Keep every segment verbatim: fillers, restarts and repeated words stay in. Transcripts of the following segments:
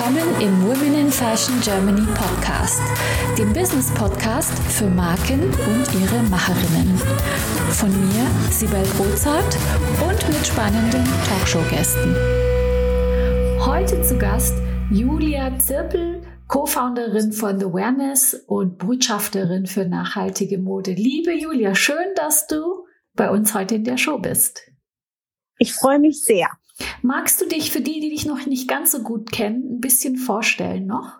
Willkommen im Women in Fashion Germany Podcast, dem Business-Podcast für Marken und ihre Macherinnen. Von mir, Sibel Brotzhardt, und mit spannenden Talkshow-Gästen. Heute zu Gast Julia Zirpel, Co-Founderin von The Awareness und Botschafterin für nachhaltige Mode. Liebe Julia, schön, dass du bei uns heute in der Show bist. Ich freue mich sehr. Magst du dich für die, die dich noch nicht ganz so gut kennen, ein bisschen vorstellen noch?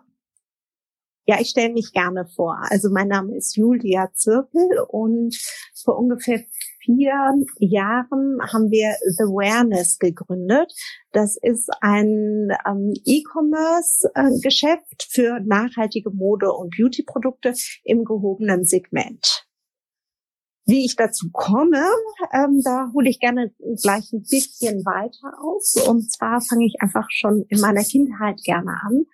Ja, ich stelle mich gerne vor. Also mein Name ist Julia Zirpel und vor ungefähr vier Jahren haben wir The Awareness gegründet. Das ist ein ähm, E-Commerce-Geschäft für nachhaltige Mode- und Beauty-Produkte im gehobenen Segment. Wie ich dazu komme, ähm, da hole ich gerne gleich ein bisschen weiter aus. Und zwar fange ich einfach schon in meiner Kindheit gerne an.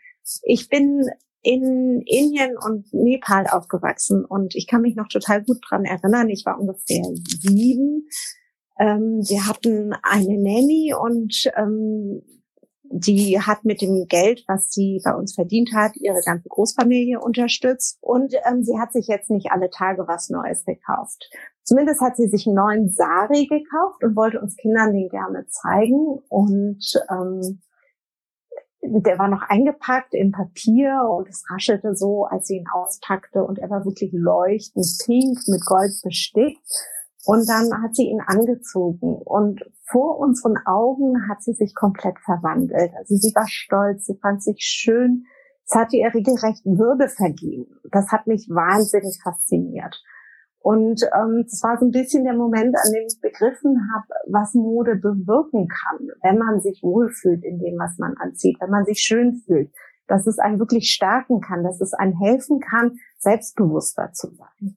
Ich bin in Indien und Nepal aufgewachsen und ich kann mich noch total gut dran erinnern. Ich war ungefähr sieben. Ähm, wir hatten eine Nanny und ähm, die hat mit dem Geld, was sie bei uns verdient hat, ihre ganze Großfamilie unterstützt. Und ähm, sie hat sich jetzt nicht alle Tage was Neues gekauft. Zumindest hat sie sich einen neuen Sari gekauft und wollte uns Kindern den gerne zeigen. Und ähm, der war noch eingepackt in Papier und es raschelte so, als sie ihn auspackte. Und er war wirklich leuchtend pink mit Gold bestickt. Und dann hat sie ihn angezogen und vor unseren Augen hat sie sich komplett verwandelt. Also sie war stolz, sie fand sich schön. Es hatte ihr regelrecht Würde vergeben. Das hat mich wahnsinnig fasziniert. Und ähm, das war so ein bisschen der Moment, an dem ich begriffen habe, was Mode bewirken kann, wenn man sich wohlfühlt in dem, was man anzieht, wenn man sich schön fühlt, dass es einen wirklich stärken kann, dass es einem helfen kann, selbstbewusster zu sein.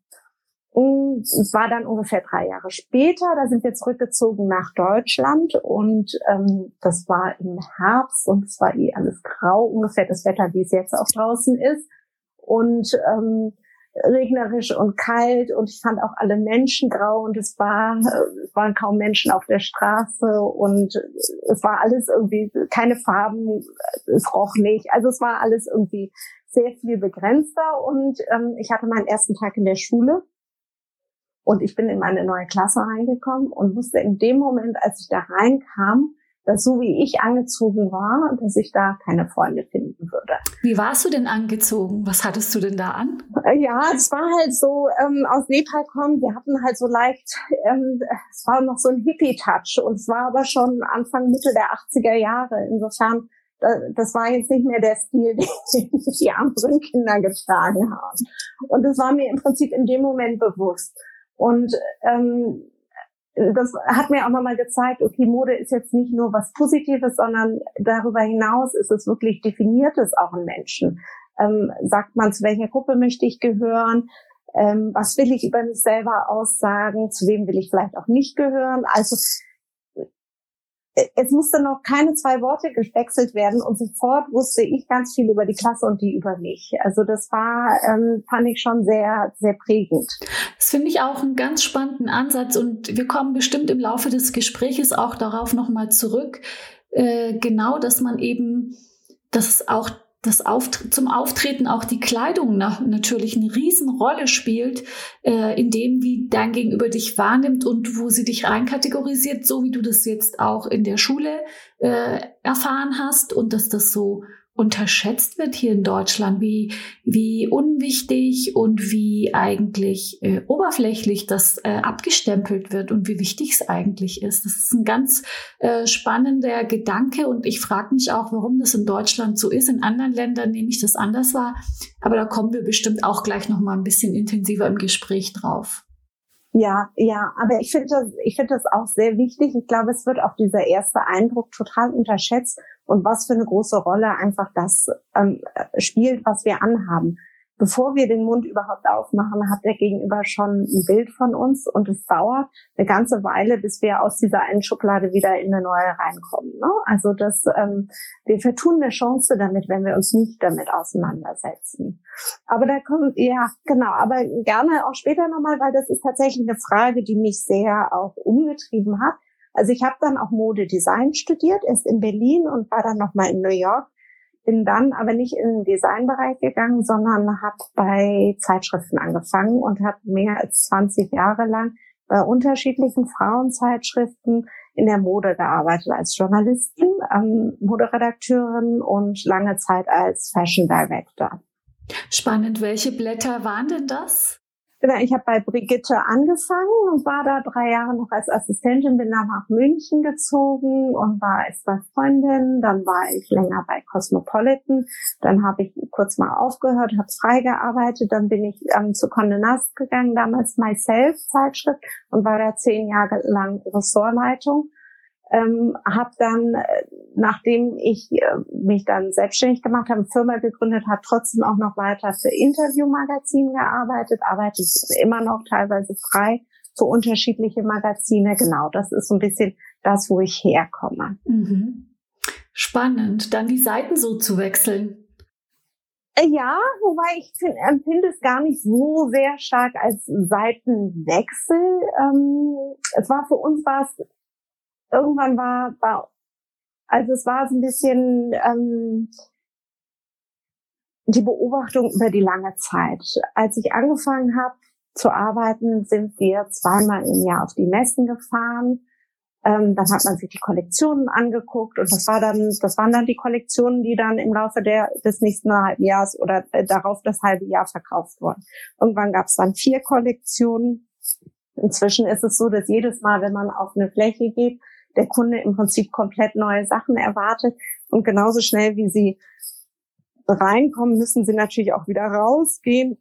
Und es war dann ungefähr drei Jahre später, da sind wir zurückgezogen nach Deutschland und ähm, das war im Herbst und es war eh alles grau, ungefähr das Wetter, wie es jetzt auch draußen ist, und ähm, regnerisch und kalt, und ich fand auch alle Menschen grau und es war äh, es waren kaum Menschen auf der Straße und es war alles irgendwie, keine Farben, es roch nicht, also es war alles irgendwie sehr viel begrenzter. Und ähm, ich hatte meinen ersten Tag in der Schule. Und ich bin in meine neue Klasse reingekommen und wusste in dem Moment, als ich da reinkam, dass so wie ich angezogen war, dass ich da keine Freunde finden würde. Wie warst du denn angezogen? Was hattest du denn da an? Ja, es war halt so, ähm, aus Nepal kommen, wir hatten halt so leicht, ähm, es war noch so ein Hippie-Touch. Und es war aber schon Anfang, Mitte der achtziger Jahre. Insofern, das war jetzt nicht mehr der Stil, den die anderen Kinder getragen haben. Und das war mir im Prinzip in dem Moment bewusst. Und ähm, das hat mir auch nochmal gezeigt, okay, Mode ist jetzt nicht nur was Positives, sondern darüber hinaus ist es wirklich, definiert es auch einen Menschen. Ähm, sagt man, zu welcher Gruppe möchte ich gehören? Ähm, was will ich über mich selber aussagen? Zu wem will ich vielleicht auch nicht gehören? Also es musste noch keine zwei Worte gewechselt werden und sofort wusste ich ganz viel über die Klasse und die über mich. Also das war, ähm, fand ich schon sehr, sehr prägend. Das finde ich auch einen ganz spannenden Ansatz und wir kommen bestimmt im Laufe des Gespräches auch darauf nochmal zurück. Äh, genau, dass man eben, dass auch das Auft- zum Auftreten auch die Kleidung na- natürlich eine Riesenrolle spielt, äh, in dem, wie dein Gegenüber dich wahrnimmt und wo sie dich reinkategorisiert, so wie du das jetzt auch in der Schule äh, erfahren hast, und dass das so unterschätzt wird hier in Deutschland, wie, wie unwichtig und wie eigentlich äh, oberflächlich das äh, abgestempelt wird und wie wichtig es eigentlich ist. Das ist ein ganz äh, spannender Gedanke und ich frage mich auch, warum das in Deutschland so ist. In anderen Ländern nehme ich das anders wahr, aber da kommen wir bestimmt auch gleich noch mal ein bisschen intensiver im Gespräch drauf. Ja, ja, aber ich finde das, ich finde das auch sehr wichtig. Ich glaube, es wird auch dieser erste Eindruck total unterschätzt und was für eine große Rolle einfach das ähm, spielt, was wir anhaben. Bevor wir den Mund überhaupt aufmachen, hat der Gegenüber schon ein Bild von uns und es dauert eine ganze Weile, bis wir aus dieser einen Schublade wieder in eine neue reinkommen, ne? Also das, ähm, wir vertun eine Chance damit, wenn wir uns nicht damit auseinandersetzen. Aber da kommt, ja, genau, aber gerne auch später nochmal, weil das ist tatsächlich eine Frage, die mich sehr auch umgetrieben hat. Also ich habe dann auch Modedesign studiert, erst in Berlin und war dann nochmal in New York. bin dann aber nicht in den Designbereich gegangen, sondern habe bei Zeitschriften angefangen und habe mehr als zwanzig Jahre lang bei unterschiedlichen Frauenzeitschriften in der Mode gearbeitet, als Journalistin, ähm, Moderedakteurin und lange Zeit als Fashion Director. Spannend. Welche Blätter waren denn das? Genau, ich habe bei Brigitte angefangen und war da drei Jahre noch als Assistentin, bin dann nach München gezogen und war erst bei Freundin, dann war ich länger bei Cosmopolitan, dann habe ich kurz mal aufgehört, habe frei gearbeitet, dann bin ich ähm, zu Condé gegangen, damals Myself Zeitschrift, und war da zehn Jahre lang Ressortleitung. Ähm, habe dann, nachdem ich äh, mich dann selbstständig gemacht habe, eine Firma gegründet, habe trotzdem auch noch weiter für Interviewmagazin gearbeitet, arbeite immer noch teilweise frei für unterschiedliche Magazine. Genau, das ist so ein bisschen das, wo ich herkomme. Mhm. Spannend, dann die Seiten so zu wechseln. Ja, wobei ich find, empfinde es gar nicht so sehr stark als Seitenwechsel. Ähm, es war für uns war es Irgendwann war, war, also es war so ein bisschen ähm, die Beobachtung über die lange Zeit. Als ich angefangen habe zu arbeiten, sind wir zweimal im Jahr auf die Messen gefahren. Ähm, dann hat man sich die Kollektionen angeguckt und das war dann, das waren dann die Kollektionen, die dann im Laufe der, des nächsten halben Jahres oder äh, darauf das halbe Jahr verkauft wurden. Irgendwann gab es dann vier Kollektionen. Inzwischen ist es so, dass jedes Mal, wenn man auf eine Fläche geht, der Kunde im Prinzip komplett neue Sachen erwartet, und genauso schnell wie sie reinkommen, müssen sie natürlich auch wieder rausgehen.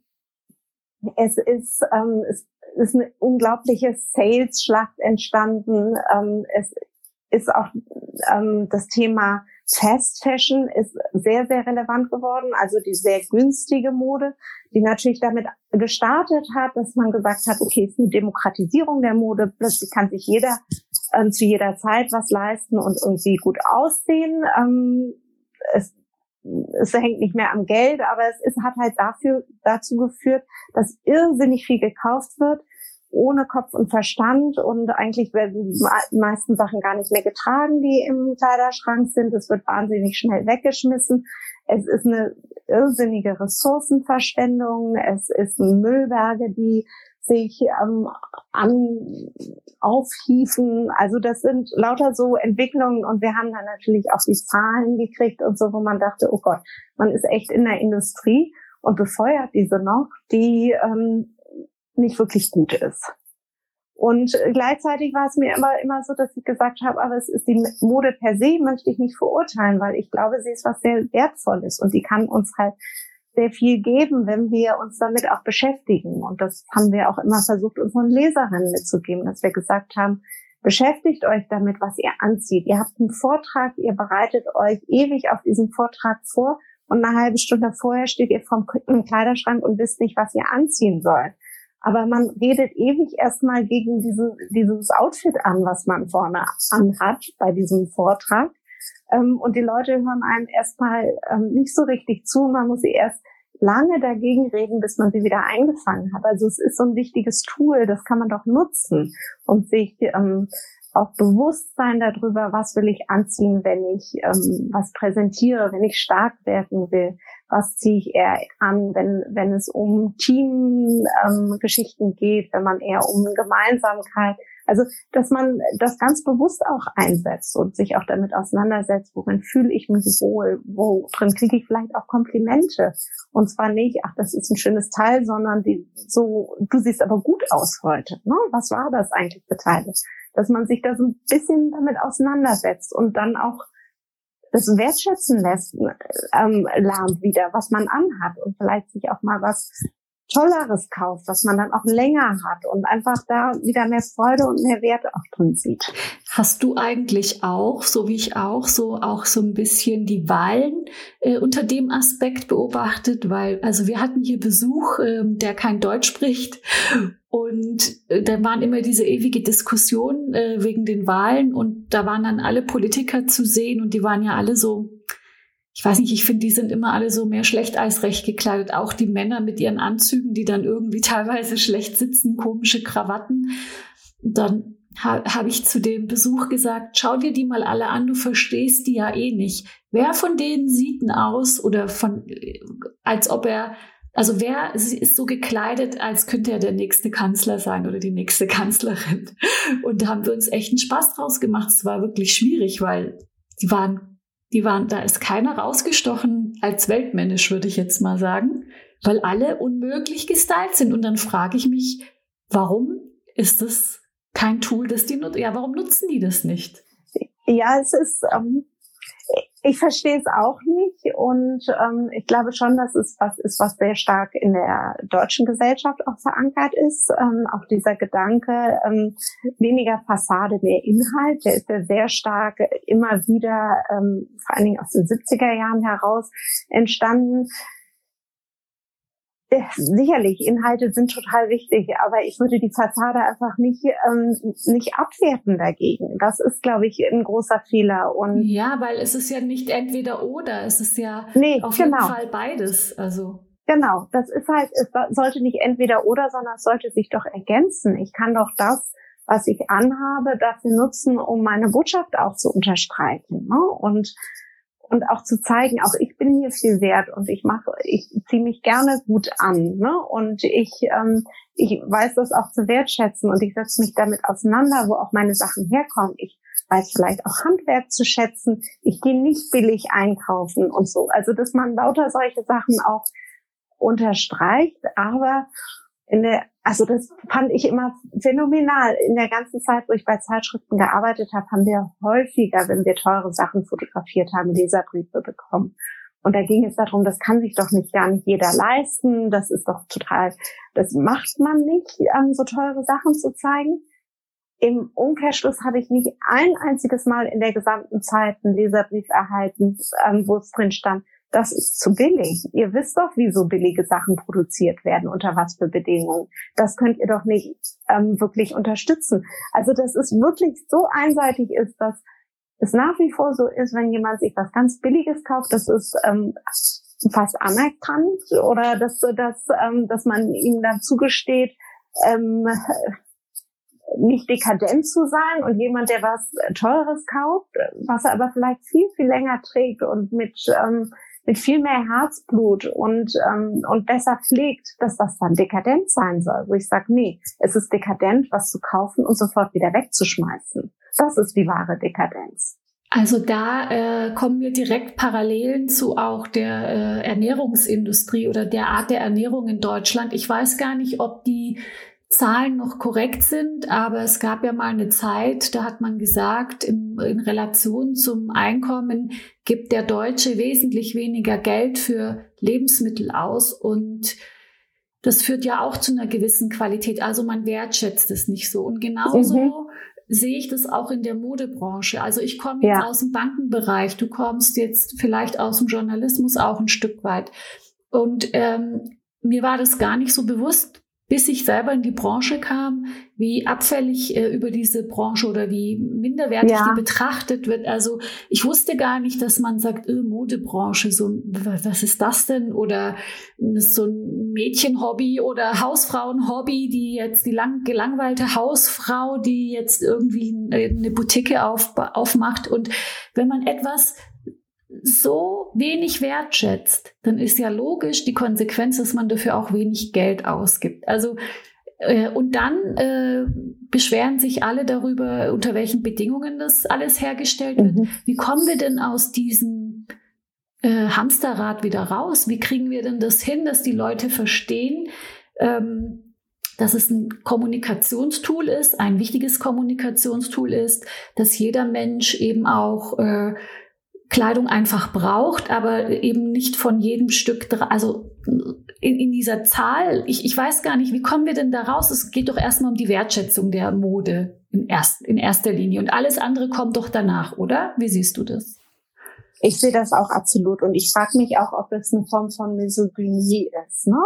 Es ist, ähm, es ist eine unglaubliche Sales-Schlacht entstanden. Ähm, es ist auch ähm, das Thema Fast Fashion ist sehr, sehr relevant geworden, also die sehr günstige Mode, die natürlich damit gestartet hat, dass man gesagt hat, okay, es ist eine Demokratisierung der Mode, plötzlich kann sich jeder äh, zu jeder Zeit was leisten und irgendwie gut aussehen. Ähm, es, es hängt nicht mehr am Geld, aber es ist, hat halt dafür, dazu geführt, dass irrsinnig viel gekauft wird, ohne Kopf und Verstand, und eigentlich werden die meisten Sachen gar nicht mehr getragen, die im Kleiderschrank sind. Es wird wahnsinnig schnell weggeschmissen. Es ist eine irrsinnige Ressourcenverschwendung. Es ist Müllberge, die sich ähm, an, aufhiefen. Also das sind lauter so Entwicklungen, und wir haben dann natürlich auch die Zahlen gekriegt und so, wo man dachte, oh Gott, man ist echt in der Industrie und befeuert diese noch, die ähm, nicht wirklich gut ist. Und gleichzeitig war es mir immer immer so, dass ich gesagt habe, aber es ist die Mode per se, möchte ich nicht verurteilen, weil ich glaube, sie ist was sehr Wertvolles und sie kann uns halt sehr viel geben, wenn wir uns damit auch beschäftigen. Und das haben wir auch immer versucht, unseren Leserinnen mitzugeben, dass wir gesagt haben, beschäftigt euch damit, was ihr anzieht. Ihr habt einen Vortrag, ihr bereitet euch ewig auf diesen Vortrag vor, und eine halbe Stunde vorher steht ihr vorm Kleiderschrank und wisst nicht, was ihr anziehen sollt. Aber man redet ewig erstmal gegen diese, dieses Outfit an, was man vorne anhat bei diesem Vortrag. Ähm, und die Leute hören einem erstmal ähm, nicht so richtig zu. Man muss sie erst lange dagegen reden, bis man sie wieder eingefangen hat. Also es ist so ein wichtiges Tool, das kann man doch nutzen und sich ähm, auch bewusst sein darüber, was will ich anziehen, wenn ich ähm, was präsentiere, wenn ich stark wirken will. Was ziehe ich eher an, wenn wenn es um Teamgeschichten ähm, geht, wenn man eher um Gemeinsamkeit. Also, dass man das ganz bewusst auch einsetzt und sich auch damit auseinandersetzt, worin fühle ich mich wohl, worin kriege ich vielleicht auch Komplimente. Und zwar nicht, ach, das ist ein schönes Teil, sondern die, so, du siehst aber gut aus heute. Ne? Was war das eigentlich für Teile? Dass man sich da so ein bisschen damit auseinandersetzt und dann auch das wertschätzen lässt, ähm, lernt wieder, was man anhat, und vielleicht sich auch mal was Tolleres kauft, was man dann auch länger hat und einfach da wieder mehr Freude und mehr Wert auch drin sieht. Hast du eigentlich auch, so wie ich auch, so auch so ein bisschen die Wahlen äh, unter dem Aspekt beobachtet? Weil, also wir hatten hier Besuch, äh, der kein Deutsch spricht, und äh, da waren immer diese ewige Diskussion äh, wegen den Wahlen, und da waren dann alle Politiker zu sehen, und die waren ja alle so, ich weiß nicht, ich finde, die sind immer alle so mehr schlecht als recht gekleidet. Auch die Männer mit ihren Anzügen, die dann irgendwie teilweise schlecht sitzen, komische Krawatten. Und dann ha, habe ich zu dem Besuch gesagt, schau dir die mal alle an, du verstehst die ja eh nicht. Wer von denen sieht denn aus oder von, als ob er, also wer ist so gekleidet, als könnte er der nächste Kanzler sein oder die nächste Kanzlerin? Und da haben wir uns echt einen Spaß draus gemacht. Es war wirklich schwierig, weil die waren, die waren, da ist keiner rausgestochen als weltmännisch, würde ich jetzt mal sagen, weil alle unmöglich gestylt sind. Und dann frage ich mich, warum ist das kein Tool, das die nutzen? Ja, warum nutzen die das nicht? Ja, es ist, ähm, ich verstehe es auch nicht. Und ähm, ich glaube schon, dass es was ist, was sehr stark in der deutschen Gesellschaft auch verankert ist. Ähm, auch dieser Gedanke, ähm, weniger Fassade, mehr Inhalt, der ist ja sehr stark immer wieder, ähm, vor allen Dingen aus den siebziger Jahren heraus entstanden. Sicherlich, Inhalte sind total wichtig, aber ich würde die Fassade einfach nicht ähm, nicht abwerten dagegen. Das ist, glaube ich, ein großer Fehler. Und ja, weil es ist ja nicht entweder oder, es ist ja nee, auf genau. jeden Fall beides. Also genau, das ist halt, es sollte nicht entweder oder, sondern es sollte sich doch ergänzen. Ich kann doch das, was ich anhabe, dafür nutzen, um meine Botschaft auch zu unterstreichen, ne? Und Und auch zu zeigen, auch ich bin hier viel wert und ich mache, ich ziehe mich gerne gut an, ne? Und ich, ähm, ich weiß das auch zu wertschätzen und ich setze mich damit auseinander, wo auch meine Sachen herkommen. Ich weiß vielleicht auch Handwerk zu schätzen. Ich gehe nicht billig einkaufen und so. Also, dass man lauter solche Sachen auch unterstreicht, aber in der, also das fand ich immer phänomenal. In der ganzen Zeit, wo ich bei Zeitschriften gearbeitet habe, haben wir häufiger, wenn wir teure Sachen fotografiert haben, Leserbriefe bekommen. Und da ging es darum, das kann sich doch nicht gar nicht jeder leisten. Das ist doch total, das macht man nicht, so teure Sachen zu zeigen. Im Umkehrschluss habe ich nicht ein einziges Mal in der gesamten Zeit einen Leserbrief erhalten, wo es drin stand, das ist zu billig. Ihr wisst doch, wie so billige Sachen produziert werden, unter was für Bedingungen. Das könnt ihr doch nicht ähm, wirklich unterstützen. Also, dass es wirklich so einseitig ist, dass es nach wie vor so ist, wenn jemand sich was ganz Billiges kauft, das ist ähm, fast anerkannt oder dass, dass, ähm, dass man ihm dann zugesteht, ähm, nicht dekadent zu sein und jemand, der was Teures kauft, was er aber vielleicht viel, viel länger trägt und mit ähm, mit viel mehr Herzblut und ähm, und besser pflegt, dass das dann dekadent sein soll. Wo ich sage, nee, es ist dekadent, was zu kaufen und sofort wieder wegzuschmeißen. Das ist die wahre Dekadenz. Also da äh, kommen mir direkt Parallelen zu auch der äh, Ernährungsindustrie oder der Art der Ernährung in Deutschland. Ich weiß gar nicht, ob die Zahlen noch korrekt sind, aber es gab ja mal eine Zeit, da hat man gesagt, in, in Relation zum Einkommen gibt der Deutsche wesentlich weniger Geld für Lebensmittel aus und das führt ja auch zu einer gewissen Qualität. Also man wertschätzt es nicht so. Und genauso mhm. sehe ich das auch in der Modebranche. Also ich komme jetzt ja. aus dem Bankenbereich, du kommst jetzt vielleicht aus dem Journalismus auch ein Stück weit. Und ähm, mir war das gar nicht so bewusst, bis ich selber in die Branche kam, wie abfällig äh, über diese Branche oder wie minderwertig ja. die betrachtet wird. Also ich wusste gar nicht, dass man sagt, öh, Modebranche, so was ist das denn? Oder so ein Mädchenhobby oder Hausfrauenhobby, die jetzt die lang, gelangweilte Hausfrau, die jetzt irgendwie eine Boutique auf, aufmacht. Und wenn man etwas so wenig wertschätzt, dann ist ja logisch die Konsequenz, dass man dafür auch wenig Geld ausgibt. Also äh, und dann äh, beschweren sich alle darüber, unter welchen Bedingungen das alles hergestellt wird. Mhm. Wie kommen wir denn aus diesem äh, Hamsterrad wieder raus? Wie kriegen wir denn das hin, dass die Leute verstehen, ähm, dass es ein Kommunikationstool ist, ein wichtiges Kommunikationstool ist, dass jeder Mensch eben auch äh, Kleidung einfach braucht, aber eben nicht von jedem Stück, also in, in dieser Zahl, ich, ich weiß gar nicht, wie kommen wir denn da raus? Es geht doch erstmal um die Wertschätzung der Mode in, erst, in erster Linie und alles andere kommt doch danach, oder? Wie siehst du das? Ich sehe das auch absolut und ich frage mich auch, ob das eine Form von Misogynie ist, ne?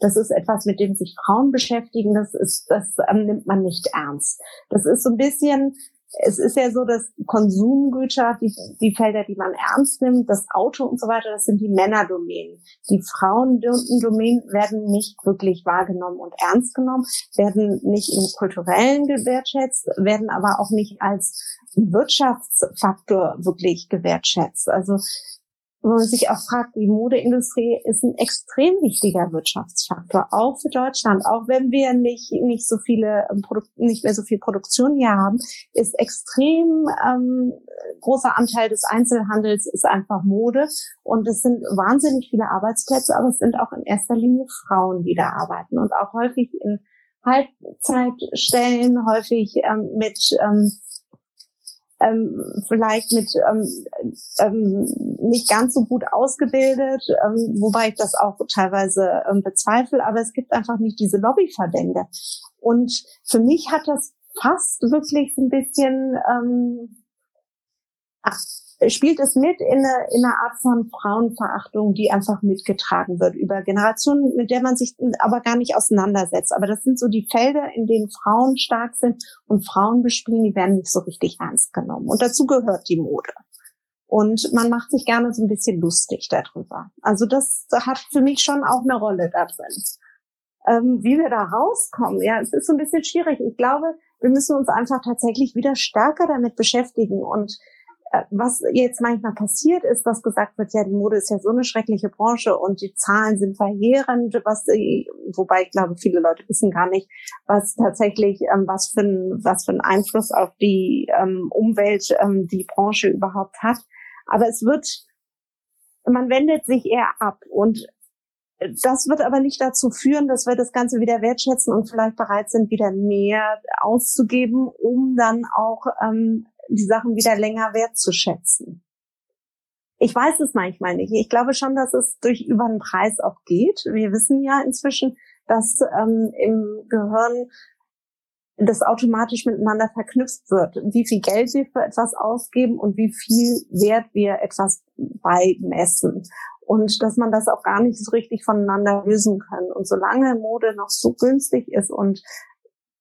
Das ist etwas, mit dem sich Frauen beschäftigen, das ist, das ähm, nimmt man nicht ernst. Das ist so ein bisschen es ist ja so, dass Konsumgüter, die, die Felder, die man ernst nimmt, das Auto und so weiter, das sind die Männerdomänen. Die Frauendomänen werden nicht wirklich wahrgenommen und ernst genommen, werden nicht im Kulturellen gewertschätzt, werden aber auch nicht als Wirtschaftsfaktor wirklich gewertschätzt. Also wenn man sich auch fragt, die Modeindustrie ist ein extrem wichtiger Wirtschaftsfaktor, auch für Deutschland. Auch wenn wir nicht nicht so viele Produk- nicht mehr so viel Produktion hier haben, ist extrem ähm, großer Anteil des Einzelhandels ist einfach Mode. Und es sind wahnsinnig viele Arbeitsplätze, aber es sind auch in erster Linie Frauen, die da arbeiten und auch häufig in Halbzeitstellen, häufig ähm, mit ähm, Ähm, vielleicht mit ähm, ähm, nicht ganz so gut ausgebildet, ähm, wobei ich das auch teilweise ähm, bezweifle, aber es gibt einfach nicht diese Lobbyverbände. Und für mich hat das fast wirklich so ein bisschen, ähm, ach, spielt es mit in eine, in eine Art von Frauenverachtung, die einfach mitgetragen wird über Generationen, mit der man sich aber gar nicht auseinandersetzt. Aber das sind so die Felder, in denen Frauen stark sind und Frauen bespielen, die werden nicht so richtig ernst genommen. Und dazu gehört die Mode. Und man macht sich gerne so ein bisschen lustig darüber. Also das hat für mich schon auch eine Rolle da drin. Ähm, wie wir da rauskommen, ja, es ist so ein bisschen schwierig. Ich glaube, wir müssen uns einfach tatsächlich wieder stärker damit beschäftigen. Und was jetzt manchmal passiert ist, dass gesagt wird, ja, die Mode ist ja so eine schreckliche Branche und die Zahlen sind verheerend, was, wobei ich glaube, viele Leute wissen gar nicht, was tatsächlich, was für ein, was für einen Einfluss auf die Umwelt die Branche überhaupt hat. Aber es wird, man wendet sich eher ab und das wird aber nicht dazu führen, dass wir das Ganze wieder wertschätzen und vielleicht bereit sind, wieder mehr auszugeben, um dann auch ähm, die Sachen wieder länger wertzuschätzen. Ich weiß es manchmal nicht. Ich glaube schon, dass es durch über den Preis auch geht. Wir wissen ja inzwischen, dass ähm, im Gehirn das automatisch miteinander verknüpft wird. Wie viel Geld wir für etwas ausgeben und wie viel Wert wir etwas beimessen. Und dass man das auch gar nicht so richtig voneinander lösen kann. Und solange Mode noch so günstig ist und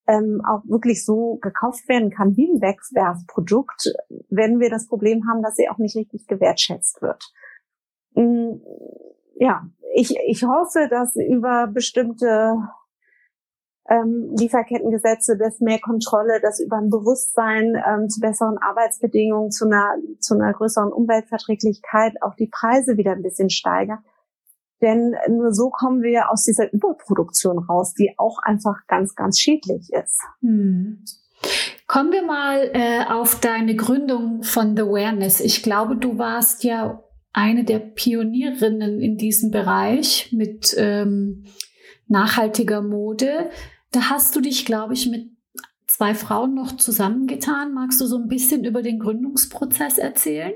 ähm, auch wirklich so gekauft werden kann wie ein Wegwerfprodukt, werden wir das Problem haben, dass sie auch nicht richtig gewertschätzt wird. Ähm, ja, ich, ich hoffe, dass über bestimmte ähm, Lieferkettengesetze, dass mehr Kontrolle, dass über ein Bewusstsein ähm, zu besseren Arbeitsbedingungen, zu einer, zu einer größeren Umweltverträglichkeit auch die Preise wieder ein bisschen steigern. Denn nur so kommen wir aus dieser Überproduktion raus, die auch einfach ganz, ganz schädlich ist. Hm. Kommen wir mal äh, auf deine Gründung von The Awareness. Ich glaube, du warst ja eine der Pionierinnen in diesem Bereich mit ähm, nachhaltiger Mode. Da hast du dich, glaube ich, mit zwei Frauen noch zusammengetan. Magst du so ein bisschen über den Gründungsprozess erzählen?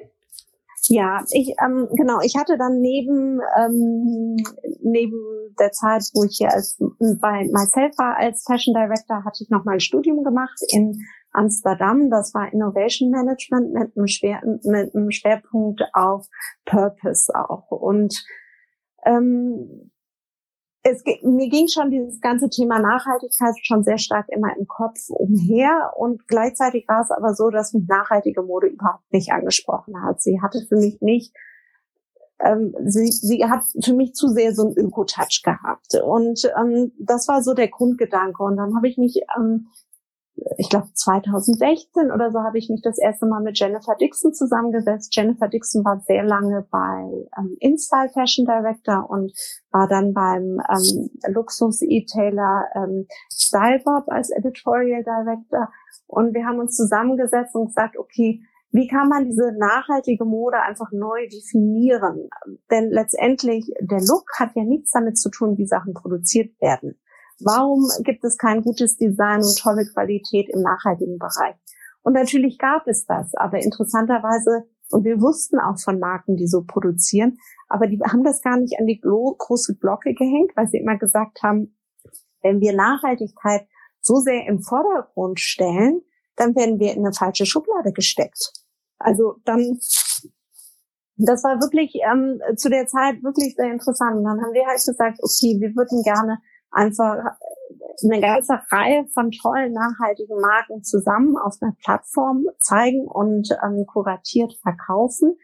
Ja, ich ähm, genau. Ich hatte dann neben ähm, neben der Zeit, wo ich hier als bei Myself war als Fashion Director, hatte ich noch mal ein Studium gemacht in Amsterdam. Das war Innovation Management mit einem, Schwer, mit einem Schwerpunkt auf Purpose auch. Und ähm, es mir ging schon dieses ganze Thema Nachhaltigkeit schon sehr stark immer im Kopf umher und gleichzeitig war es aber so, dass mich nachhaltige Mode überhaupt nicht angesprochen hat. Sie hatte für mich nicht, ähm, sie, sie hat für mich zu sehr so einen Öko-Touch gehabt und ähm, das war so der Grundgedanke und dann habe ich mich, ähm, ich glaube zwanzig sechzehn oder so, habe ich mich das erste Mal mit Jennifer Dixon zusammengesetzt. Jennifer Dixon war sehr lange bei ähm, InStyle Fashion Director und war dann beim ähm, Luxus-E-Tailer ähm, Stylebob als Editorial Director. Und wir haben uns zusammengesetzt und gesagt, okay, wie kann man diese nachhaltige Mode einfach neu definieren? Denn letztendlich, der Look hat ja nichts damit zu tun, wie Sachen produziert werden. Warum gibt es kein gutes Design und tolle Qualität im nachhaltigen Bereich? Und natürlich gab es das, aber interessanterweise, und wir wussten auch von Marken, die so produzieren, aber die haben das gar nicht an die große Glocke gehängt, weil sie immer gesagt haben, wenn wir Nachhaltigkeit so sehr im Vordergrund stellen, dann werden wir in eine falsche Schublade gesteckt. Also dann... Das war wirklich ähm, zu der Zeit wirklich sehr interessant. Und dann haben wir halt gesagt, okay, wir würden gerne einfach eine ganze Reihe von tollen, nachhaltigen Marken zusammen auf einer Plattform zeigen und ähm, kuratiert verkaufen,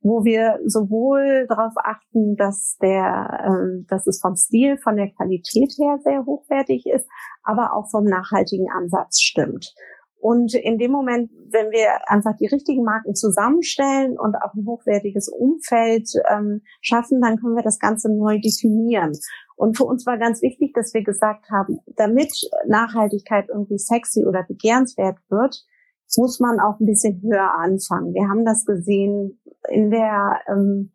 wo wir sowohl darauf achten, dass der, äh, dass es vom Stil, von der Qualität her sehr hochwertig ist, aber auch vom nachhaltigen Ansatz stimmt. Und in dem Moment, wenn wir einfach die richtigen Marken zusammenstellen und auch ein hochwertiges Umfeld ähm, schaffen, dann können wir das Ganze neu definieren. Und für uns war ganz wichtig, dass wir gesagt haben, damit Nachhaltigkeit irgendwie sexy oder begehrenswert wird, muss man auch ein bisschen höher anfangen. Wir haben das gesehen in der... Ähm,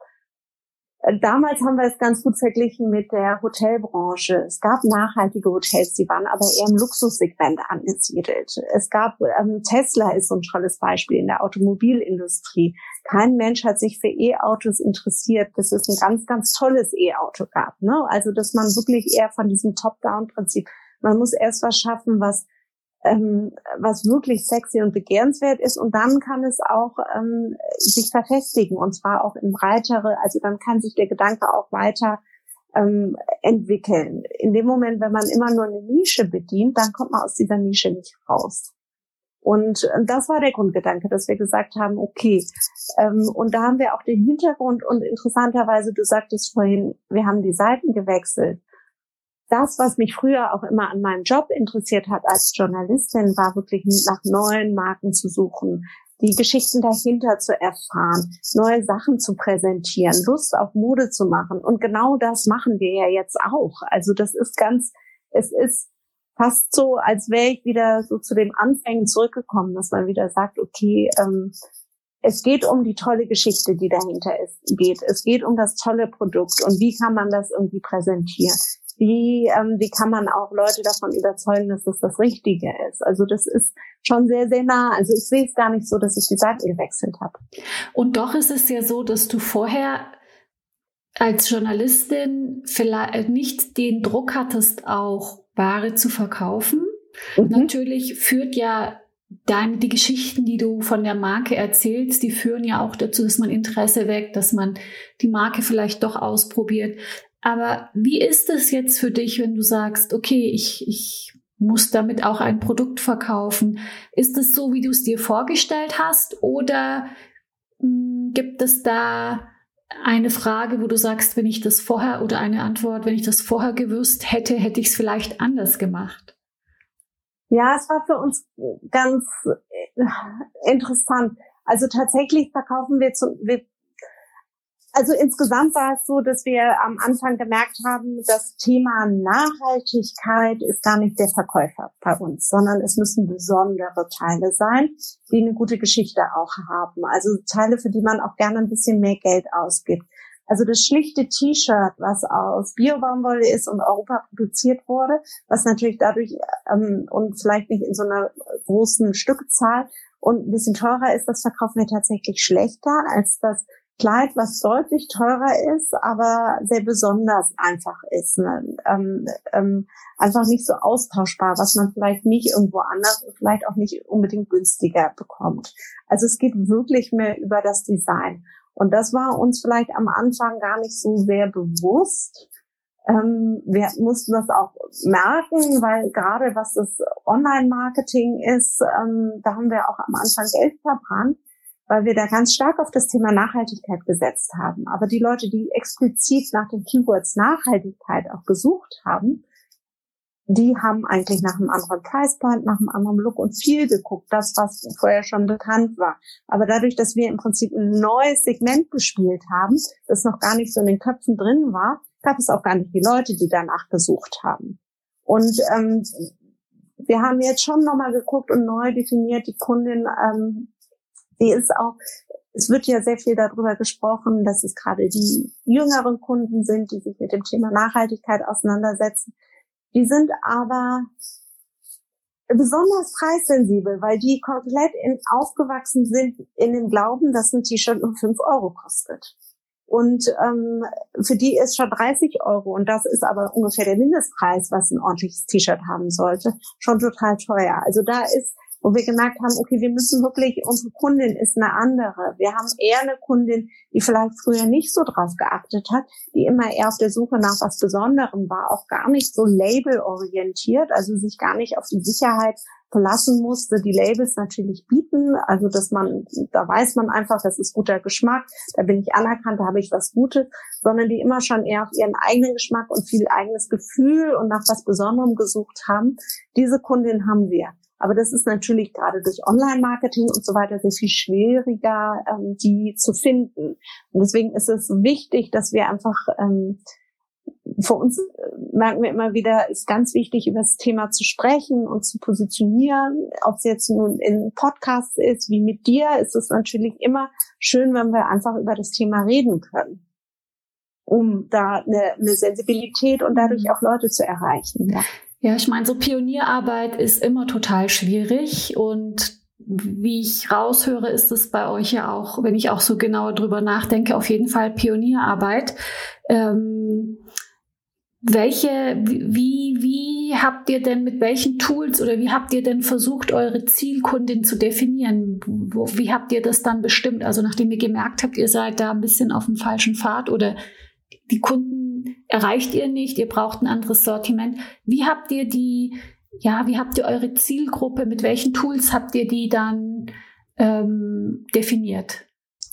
Damals haben wir es ganz gut verglichen mit der Hotelbranche. Es gab nachhaltige Hotels, die waren aber eher im Luxussegment angesiedelt. Es gab, ähm, Tesla ist so ein tolles Beispiel in der Automobilindustrie. Kein Mensch hat sich für E-Autos interessiert, bis es ein ganz, ganz tolles E-Auto gab, ne? Also, dass man wirklich eher von diesem Top-Down-Prinzip, man muss erst was schaffen, was was wirklich sexy und begehrenswert ist, und dann kann es auch ähm, sich verfestigen, und zwar auch in breitere, also dann kann sich der Gedanke auch weiter ähm, entwickeln. In dem Moment, wenn man immer nur eine Nische bedient, dann kommt man aus dieser Nische nicht raus. Und das war der Grundgedanke, dass wir gesagt haben, okay, ähm, und da haben wir auch den Hintergrund, und interessanterweise, du sagtest vorhin, wir haben die Seiten gewechselt. Das, was mich früher auch immer an meinem Job interessiert hat als Journalistin, war wirklich nach neuen Marken zu suchen, die Geschichten dahinter zu erfahren, neue Sachen zu präsentieren, Lust auf Mode zu machen. Und genau das machen wir ja jetzt auch. Also das ist ganz, es ist fast so, als wäre ich wieder so zu den Anfängen zurückgekommen, dass man wieder sagt, okay, ähm, es geht um die tolle Geschichte, die dahinter ist, geht. Es geht um das tolle Produkt und wie kann man das irgendwie präsentieren. Wie, ähm, wie kann man auch Leute davon überzeugen, dass das das Richtige ist? Also das ist schon sehr, sehr nah. Also ich sehe es gar nicht so, dass ich die Seiten gewechselt habe. Und doch ist es ja so, dass du vorher als Journalistin vielleicht nicht den Druck hattest, auch Ware zu verkaufen. Mhm. Natürlich führt ja deine, die Geschichten, die du von der Marke erzählst, die führen ja auch dazu, dass man Interesse weckt, dass man die Marke vielleicht doch ausprobiert. Aber wie ist es jetzt für dich, wenn du sagst, okay, ich, ich muss damit auch ein Produkt verkaufen? Ist es so, wie du es dir vorgestellt hast, oder mh, gibt es da eine Frage, wo du sagst, wenn ich das vorher, oder eine Antwort, wenn ich das vorher gewusst hätte, hätte ich es vielleicht anders gemacht? Ja, es war für uns ganz interessant. Also tatsächlich verkaufen wir zum... Wir Also insgesamt war es so, dass wir am Anfang gemerkt haben, das Thema Nachhaltigkeit ist gar nicht der Verkäufer bei uns, sondern es müssen besondere Teile sein, die eine gute Geschichte auch haben. Also Teile, für die man auch gerne ein bisschen mehr Geld ausgibt. Also das schlichte T-Shirt, was aus Bio-Baumwolle ist und Europa produziert wurde, was natürlich dadurch ähm, und vielleicht nicht in so einer großen Stückzahl und ein bisschen teurer ist, das verkaufen wir tatsächlich schlechter als das Kleid, was deutlich teurer ist, aber sehr besonders einfach ist, ne? ähm, ähm, einfach nicht so austauschbar, was man vielleicht nicht irgendwo anders und vielleicht auch nicht unbedingt günstiger bekommt. Also es geht wirklich mehr über das Design. Und das war uns vielleicht am Anfang gar nicht so sehr bewusst. Ähm, wir mussten das auch merken, weil gerade was das Online-Marketing ist, ähm, da haben wir auch am Anfang Geld verbrannt, weil wir da ganz stark auf das Thema Nachhaltigkeit gesetzt haben. Aber die Leute, die explizit nach den Keywords Nachhaltigkeit auch gesucht haben, die haben eigentlich nach einem anderen Pricepoint, nach einem anderen Look und Feel geguckt, das, was vorher schon bekannt war. Aber dadurch, dass wir im Prinzip ein neues Segment gespielt haben, das noch gar nicht so in den Köpfen drin war, gab es auch gar nicht die Leute, die danach gesucht haben. Und ähm, wir haben jetzt schon nochmal geguckt und neu definiert, die Kundin... Ähm, Die ist auch, es wird ja sehr viel darüber gesprochen, dass es gerade die jüngeren Kunden sind, die sich mit dem Thema Nachhaltigkeit auseinandersetzen. Die sind aber besonders preissensibel, weil die komplett in, aufgewachsen sind in dem Glauben, dass ein T-Shirt nur fünf Euro kostet. Und ähm, für die ist schon dreißig Euro, und das ist aber ungefähr der Mindestpreis, was ein ordentliches T-Shirt haben sollte, schon total teuer. Also da ist wo wir gemerkt haben, okay, wir müssen wirklich, unsere Kundin ist eine andere. Wir haben eher eine Kundin, die vielleicht früher nicht so drauf geachtet hat, die immer eher auf der Suche nach was Besonderem war, auch gar nicht so labelorientiert, also sich gar nicht auf die Sicherheit verlassen musste, die Labels natürlich bieten, also dass man, da weiß man einfach, das ist guter Geschmack, da bin ich anerkannt, da habe ich was Gutes, sondern die immer schon eher auf ihren eigenen Geschmack und viel eigenes Gefühl und nach was Besonderem gesucht haben. Diese Kundin haben wir. Aber das ist natürlich gerade durch Online-Marketing und so weiter sehr viel schwieriger, ähm, die zu finden. Und deswegen ist es wichtig, dass wir einfach, ähm, für uns merken wir immer wieder, ist ganz wichtig, über das Thema zu sprechen und zu positionieren. Ob es jetzt nun in Podcasts ist, wie mit dir, ist es natürlich immer schön, wenn wir einfach über das Thema reden können, um da eine, eine Sensibilität und dadurch auch Leute zu erreichen. Ja. Ja, ich meine, so Pionierarbeit ist immer total schwierig und wie ich raushöre, ist es bei euch ja auch, wenn ich auch so genau drüber nachdenke, auf jeden Fall Pionierarbeit. Ähm, welche, wie, wie habt ihr denn mit welchen Tools oder wie habt ihr denn versucht, eure Zielkundin zu definieren? Wie habt ihr das dann bestimmt? Also nachdem ihr gemerkt habt, ihr seid da ein bisschen auf dem falschen Pfad oder die Kunden erreicht ihr nicht, ihr braucht ein anderes Sortiment. Wie habt ihr die, ja, wie habt ihr eure Zielgruppe, mit welchen Tools habt ihr die dann ähm, definiert?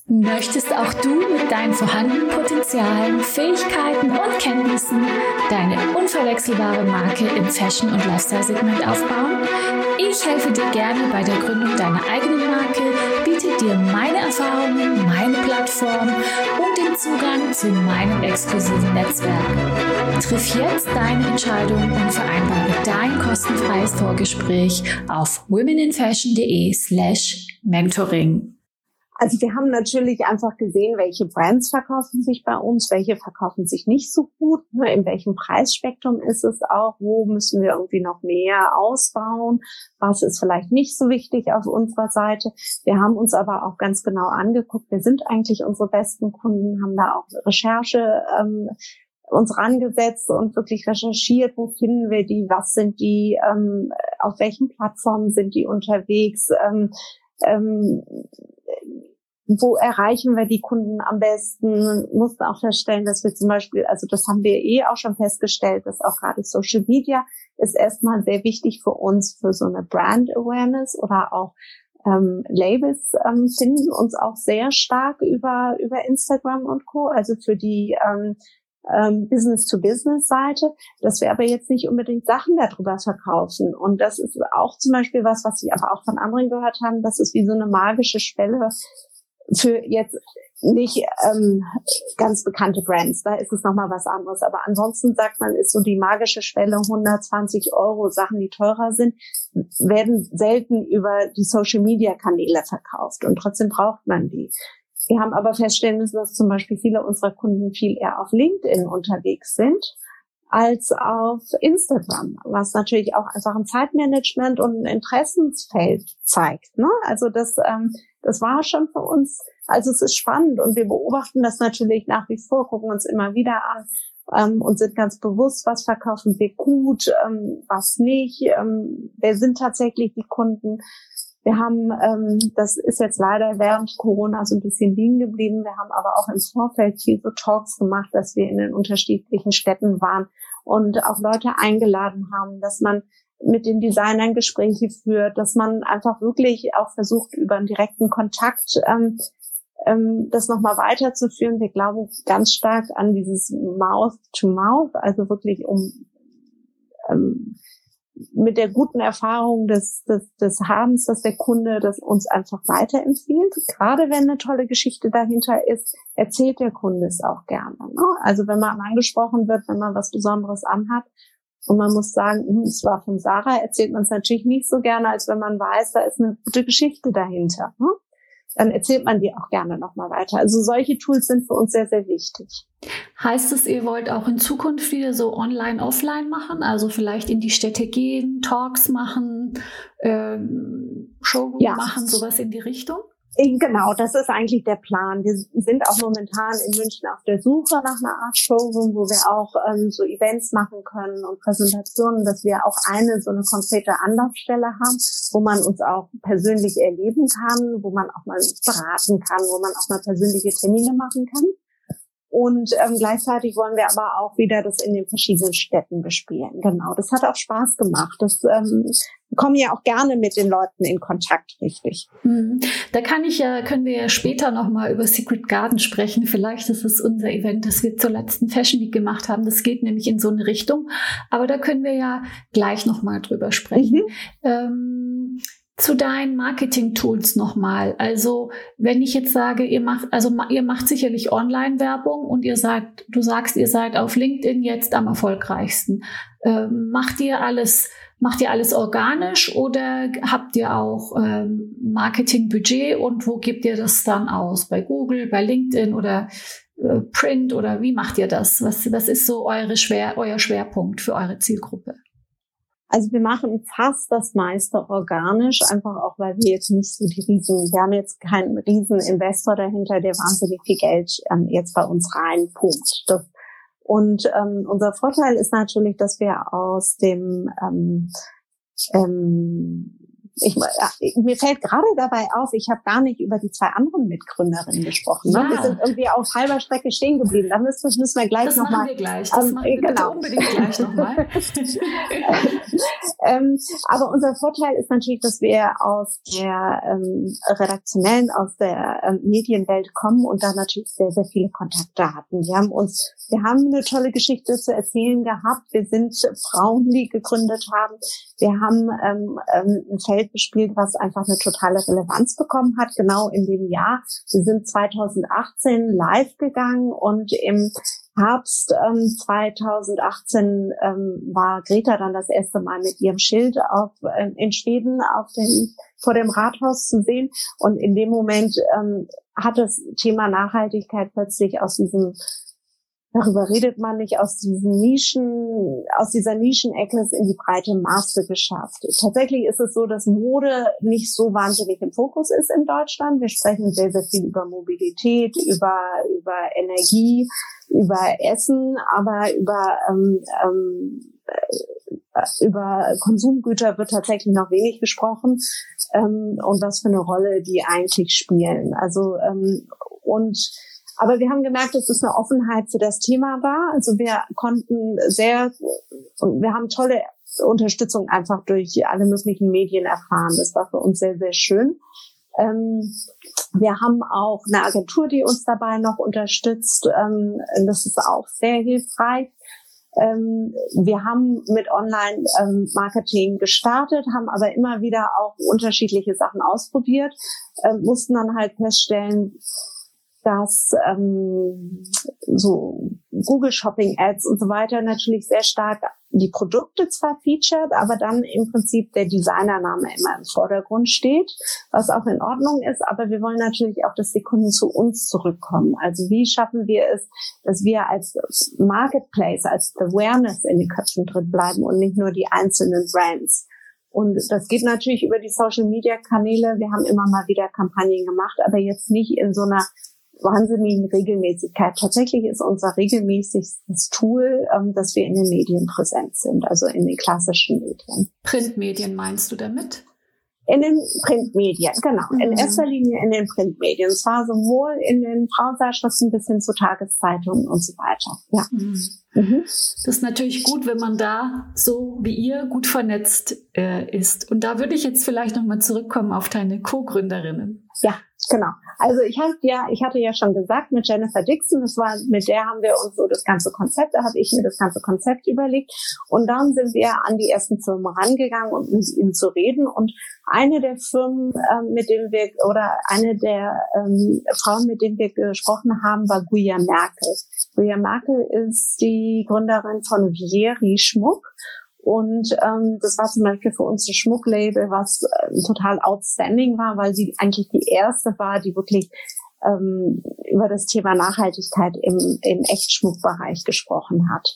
Möchtest auch du mit deinen vorhandenen Potenzialen, Fähigkeiten und Kenntnissen deine unverwechselbare Marke im Fashion- und Lifestyle-Segment aufbauen? Ich helfe dir gerne bei der Gründung deiner eigenen Marke, biete dir meine Erfahrungen, meine Plattform und den Zugang zu meinem exklusiven Netzwerk. Triff jetzt deine Entscheidung und vereinbare dein kostenfreies Vorgespräch auf womeninfashion dot de slash mentoring. Also wir haben natürlich einfach gesehen, welche Brands verkaufen sich bei uns, welche verkaufen sich nicht so gut, ne, in welchem Preisspektrum ist es auch, wo müssen wir irgendwie noch mehr ausbauen, was ist vielleicht nicht so wichtig auf unserer Seite. Wir haben uns aber auch ganz genau angeguckt, wer sind eigentlich unsere besten Kunden, haben da auch Recherche ähm, uns rangesetzt und wirklich recherchiert, wo finden wir die, was sind die, ähm, auf welchen Plattformen sind die unterwegs, ähm, ähm, wo erreichen wir die Kunden am besten, mussten auch feststellen, dass wir zum Beispiel, also das haben wir eh auch schon festgestellt, dass auch gerade Social Media ist erstmal sehr wichtig für uns, für so eine Brand Awareness oder auch ähm, Labels ähm, finden uns auch sehr stark über über Instagram und Co., also für die ähm, ähm, Business-to-Business-Seite, dass wir aber jetzt nicht unbedingt Sachen darüber verkaufen. Und das ist auch zum Beispiel was, was ich aber auch von anderen gehört habe, das ist wie so eine magische Schwelle für jetzt nicht ähm, ganz bekannte Brands, da ist es nochmal was anderes. Aber ansonsten sagt man, ist so die magische Schwelle hundertzwanzig Euro, Sachen, die teurer sind, werden selten über die Social-Media-Kanäle verkauft und trotzdem braucht man die. Wir haben aber feststellen müssen, dass zum Beispiel viele unserer Kunden viel eher auf LinkedIn unterwegs sind als auf Instagram, was natürlich auch einfach ein Zeitmanagement und ein Interessensfeld zeigt, ne? Also das ähm, das war schon für uns, also es ist spannend und wir beobachten das natürlich nach wie vor, gucken uns immer wieder an ähm, und sind ganz bewusst, was verkaufen wir gut, ähm, was nicht, ähm, wer sind tatsächlich die Kunden. Wir haben, ähm, das ist jetzt leider während Corona so ein bisschen liegen geblieben, wir haben aber auch im Vorfeld viel so Talks gemacht, dass wir in den unterschiedlichen Städten waren und auch Leute eingeladen haben, dass man mit den Designern Gespräche führt, dass man einfach wirklich auch versucht, über einen direkten Kontakt ähm, ähm, das nochmal weiterzuführen. Wir glauben ganz stark an dieses Mouth-to-Mouth, also wirklich um ähm, mit der guten Erfahrung des, des, des Habens, dass der Kunde das uns einfach weiterempfiehlt. Gerade wenn eine tolle Geschichte dahinter ist, erzählt der Kunde es auch gerne, ne? Also wenn man angesprochen wird, wenn man was Besonderes anhat, und man muss sagen, es war von Sarah, erzählt man es natürlich nicht so gerne, als wenn man weiß, da ist eine gute Geschichte dahinter. Ne? Dann erzählt man die auch gerne nochmal weiter. Also solche Tools sind für uns sehr, sehr wichtig. Heißt es, ihr wollt auch in Zukunft wieder so online, offline machen? Also vielleicht in die Städte gehen, Talks machen, ähm, Showroom ja. machen, sowas in die Richtung? Genau, das ist eigentlich der Plan. Wir sind auch momentan in München auf der Suche nach einer Art Showroom, wo wir auch ähm, so Events machen können und Präsentationen, dass wir auch eine so eine konkrete Anlaufstelle haben, wo man uns auch persönlich erleben kann, wo man auch mal beraten kann, wo man auch mal persönliche Termine machen kann. Und ähm, gleichzeitig wollen wir aber auch wieder das in den verschiedenen Städten bespielen. Genau, das hat auch Spaß gemacht. Das ähm, kommen ja auch gerne mit den Leuten in Kontakt, richtig. Da kann ich ja, können wir ja später nochmal über Secret Garden sprechen. Vielleicht ist es unser Event, das wir zur letzten Fashion Week gemacht haben. Das geht nämlich in so eine Richtung. Aber da können wir ja gleich nochmal drüber sprechen. Mhm. Ähm, Zu deinen Marketing-Tools nochmal. Also, wenn ich jetzt sage, ihr macht, also, ihr macht sicherlich Online-Werbung und ihr sagt, du sagst, ihr seid auf LinkedIn jetzt am erfolgreichsten. Ähm, macht ihr alles, macht ihr alles organisch oder habt ihr auch ähm, Marketing-Budget und wo gebt ihr das dann aus? Bei Google, bei LinkedIn oder äh, Print oder wie macht ihr das? Was, was ist so eure Schwer, euer Schwerpunkt für eure Zielgruppe? Also wir machen fast das meiste organisch, einfach auch, weil wir jetzt nicht so die riesen, wir haben jetzt keinen riesen Investor dahinter, der wahnsinnig viel Geld ähm, jetzt bei uns reinpumpt. Das, und ähm, unser Vorteil ist natürlich, dass wir aus dem, ähm, ähm, ich, äh, mir fällt gerade dabei auf, ich habe gar nicht über die zwei anderen Mitgründerinnen gesprochen. Ne? Ja. Wir sind irgendwie auf halber Strecke stehen geblieben. Da müssen wir, müssen wir gleich nochmal. Das noch machen mal, wir gleich. Das ähm, machen wir genau. unbedingt gleich nochmal. Ähm, aber unser Vorteil ist natürlich, dass wir aus der ähm, redaktionellen, aus der ähm, Medienwelt kommen und da natürlich sehr, sehr viele Kontakte hatten. Wir haben uns, wir haben eine tolle Geschichte zu erzählen gehabt. Wir sind Frauen, die gegründet haben. Wir haben ähm, ähm, ein Feld bespielt, was einfach eine totale Relevanz bekommen hat, genau in dem Jahr. Wir sind zweitausendachtzehn live gegangen und im Herbst ähm, zweitausendachtzehn ähm, war Greta dann das erste Mal mit ihrem Schild auf, ähm, in Schweden auf den, vor dem Rathaus zu sehen. Und in dem Moment ähm, hat das Thema Nachhaltigkeit plötzlich aus diesem, darüber redet man nicht, aus diesen Nischen, aus dieser Nischenecke in die breite Masse geschafft. Tatsächlich ist es so, dass Mode nicht so wahnsinnig im Fokus ist in Deutschland. Wir sprechen sehr, sehr viel über Mobilität, über, über Energie, über Essen, aber über, ähm, ähm, über Konsumgüter wird tatsächlich noch wenig gesprochen, ähm, und was für eine Rolle die eigentlich spielen. Also, ähm, und, aber wir haben gemerkt, dass es eine Offenheit für das Thema war. Also wir konnten sehr, wir haben tolle Unterstützung einfach durch alle möglichen Medien erfahren. Das war für uns sehr, sehr schön. Ähm, wir haben auch eine Agentur, die uns dabei noch unterstützt. Ähm, das ist auch sehr hilfreich. Ähm, wir haben mit Online-Marketing ähm, gestartet, haben aber immer wieder auch unterschiedliche Sachen ausprobiert, ähm, mussten dann halt feststellen, dass ähm, so Google Shopping Ads und so weiter natürlich sehr stark die Produkte zwar featured, aber dann im Prinzip der Designername immer im Vordergrund steht, was auch in Ordnung ist. Aber wir wollen natürlich auch, dass die Kunden zu uns zurückkommen. Also wie schaffen wir es, dass wir als Marketplace, als Awareness in den Köpfen drin bleiben und nicht nur die einzelnen Brands. Und das geht natürlich über die Social-Media-Kanäle. Wir haben immer mal wieder Kampagnen gemacht, aber jetzt nicht in so einer wahnsinnigen Regelmäßigkeit. Tatsächlich ist unser regelmäßigstes Tool, ähm, dass wir in den Medien präsent sind, also in den klassischen Medien. Printmedien meinst du damit? In den Printmedien, genau. Mhm. In erster Linie in den Printmedien. Und zwar sowohl in den Frauenzeitschriften bis hin zu Tageszeitungen und so weiter. Ja. Mhm. Mhm. Das ist natürlich gut, wenn man da so wie ihr gut vernetzt äh, ist. Und da würde ich jetzt vielleicht nochmal zurückkommen auf deine Co-Gründerinnen. Ja. Genau. Also ich hatte ja, ich hatte ja schon gesagt, mit Jennifer Dixon, das war, mit der haben wir uns so das ganze Konzept, da habe ich mir das ganze Konzept überlegt. Und dann sind wir an die ersten Firmen rangegangen, um mit ihnen zu reden. Und eine der Firmen, ähm, mit denen wir, oder eine der ähm, Frauen, mit denen wir gesprochen haben, war Giulia Merkel. Giulia Merkel ist die Gründerin von Vieri Schmuck. Und ähm, das war zum Beispiel für uns ein Schmucklabel, was äh, total outstanding war, weil sie eigentlich die erste war, die wirklich ähm, über das Thema Nachhaltigkeit im, im Echtschmuckbereich gesprochen hat.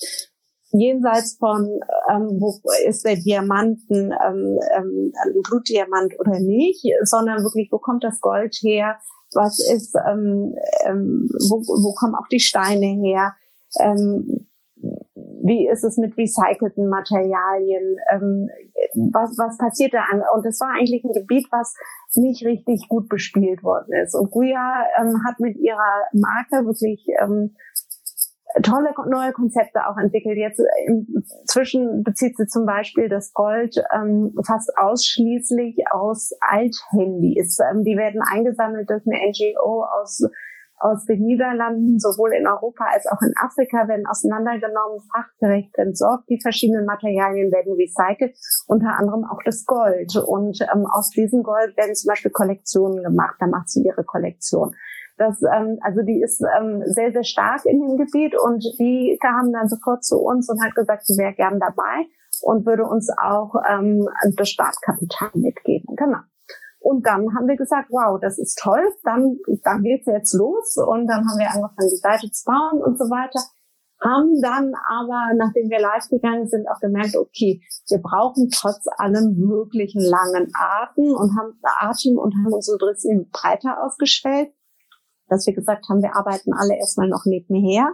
jenseits von, ähm, wo ist der Diamanten, ähm, ähm, ein Blutdiamant oder nicht, sondern wirklich, wo kommt das Gold her, was ist, ähm, ähm, wo, wo kommen auch die Steine her, ähm, wie ist es mit recycelten Materialien, ähm, was, was passiert da an? Und es war eigentlich ein Gebiet, was nicht richtig gut bespielt worden ist. Und Giulia ähm, hat mit ihrer Marke wirklich ähm, tolle neue Konzepte auch entwickelt. Jetzt inzwischen bezieht sie zum Beispiel das Gold ähm, fast ausschließlich aus Althandys. Ähm, die werden eingesammelt durch eine N G O aus aus den Niederlanden, sowohl in Europa als auch in Afrika, werden auseinandergenommen, fachgerecht entsorgt. Die verschiedenen Materialien werden recycelt, unter anderem auch das Gold. Und ähm, aus diesem Gold werden zum Beispiel Kollektionen gemacht. Da macht sie ihre Kollektion. Das, ähm, also die ist ähm, sehr, sehr stark in dem Gebiet. Und die kam dann sofort zu uns und hat gesagt, sie wäre gern dabei und würde uns auch ähm, das Startkapital mitgeben. Genau. Und dann haben wir gesagt, wow, das ist toll, dann, dann geht's jetzt los. Und dann haben wir angefangen, die Seite zu bauen und so weiter. Haben dann aber, nachdem wir live gegangen sind, auch gemerkt, okay, wir brauchen trotz allem wirklichen langen Atem und haben, Atem und haben uns so ein bisschen breiter aufgestellt, dass wir gesagt haben, wir arbeiten alle erstmal noch nebenher.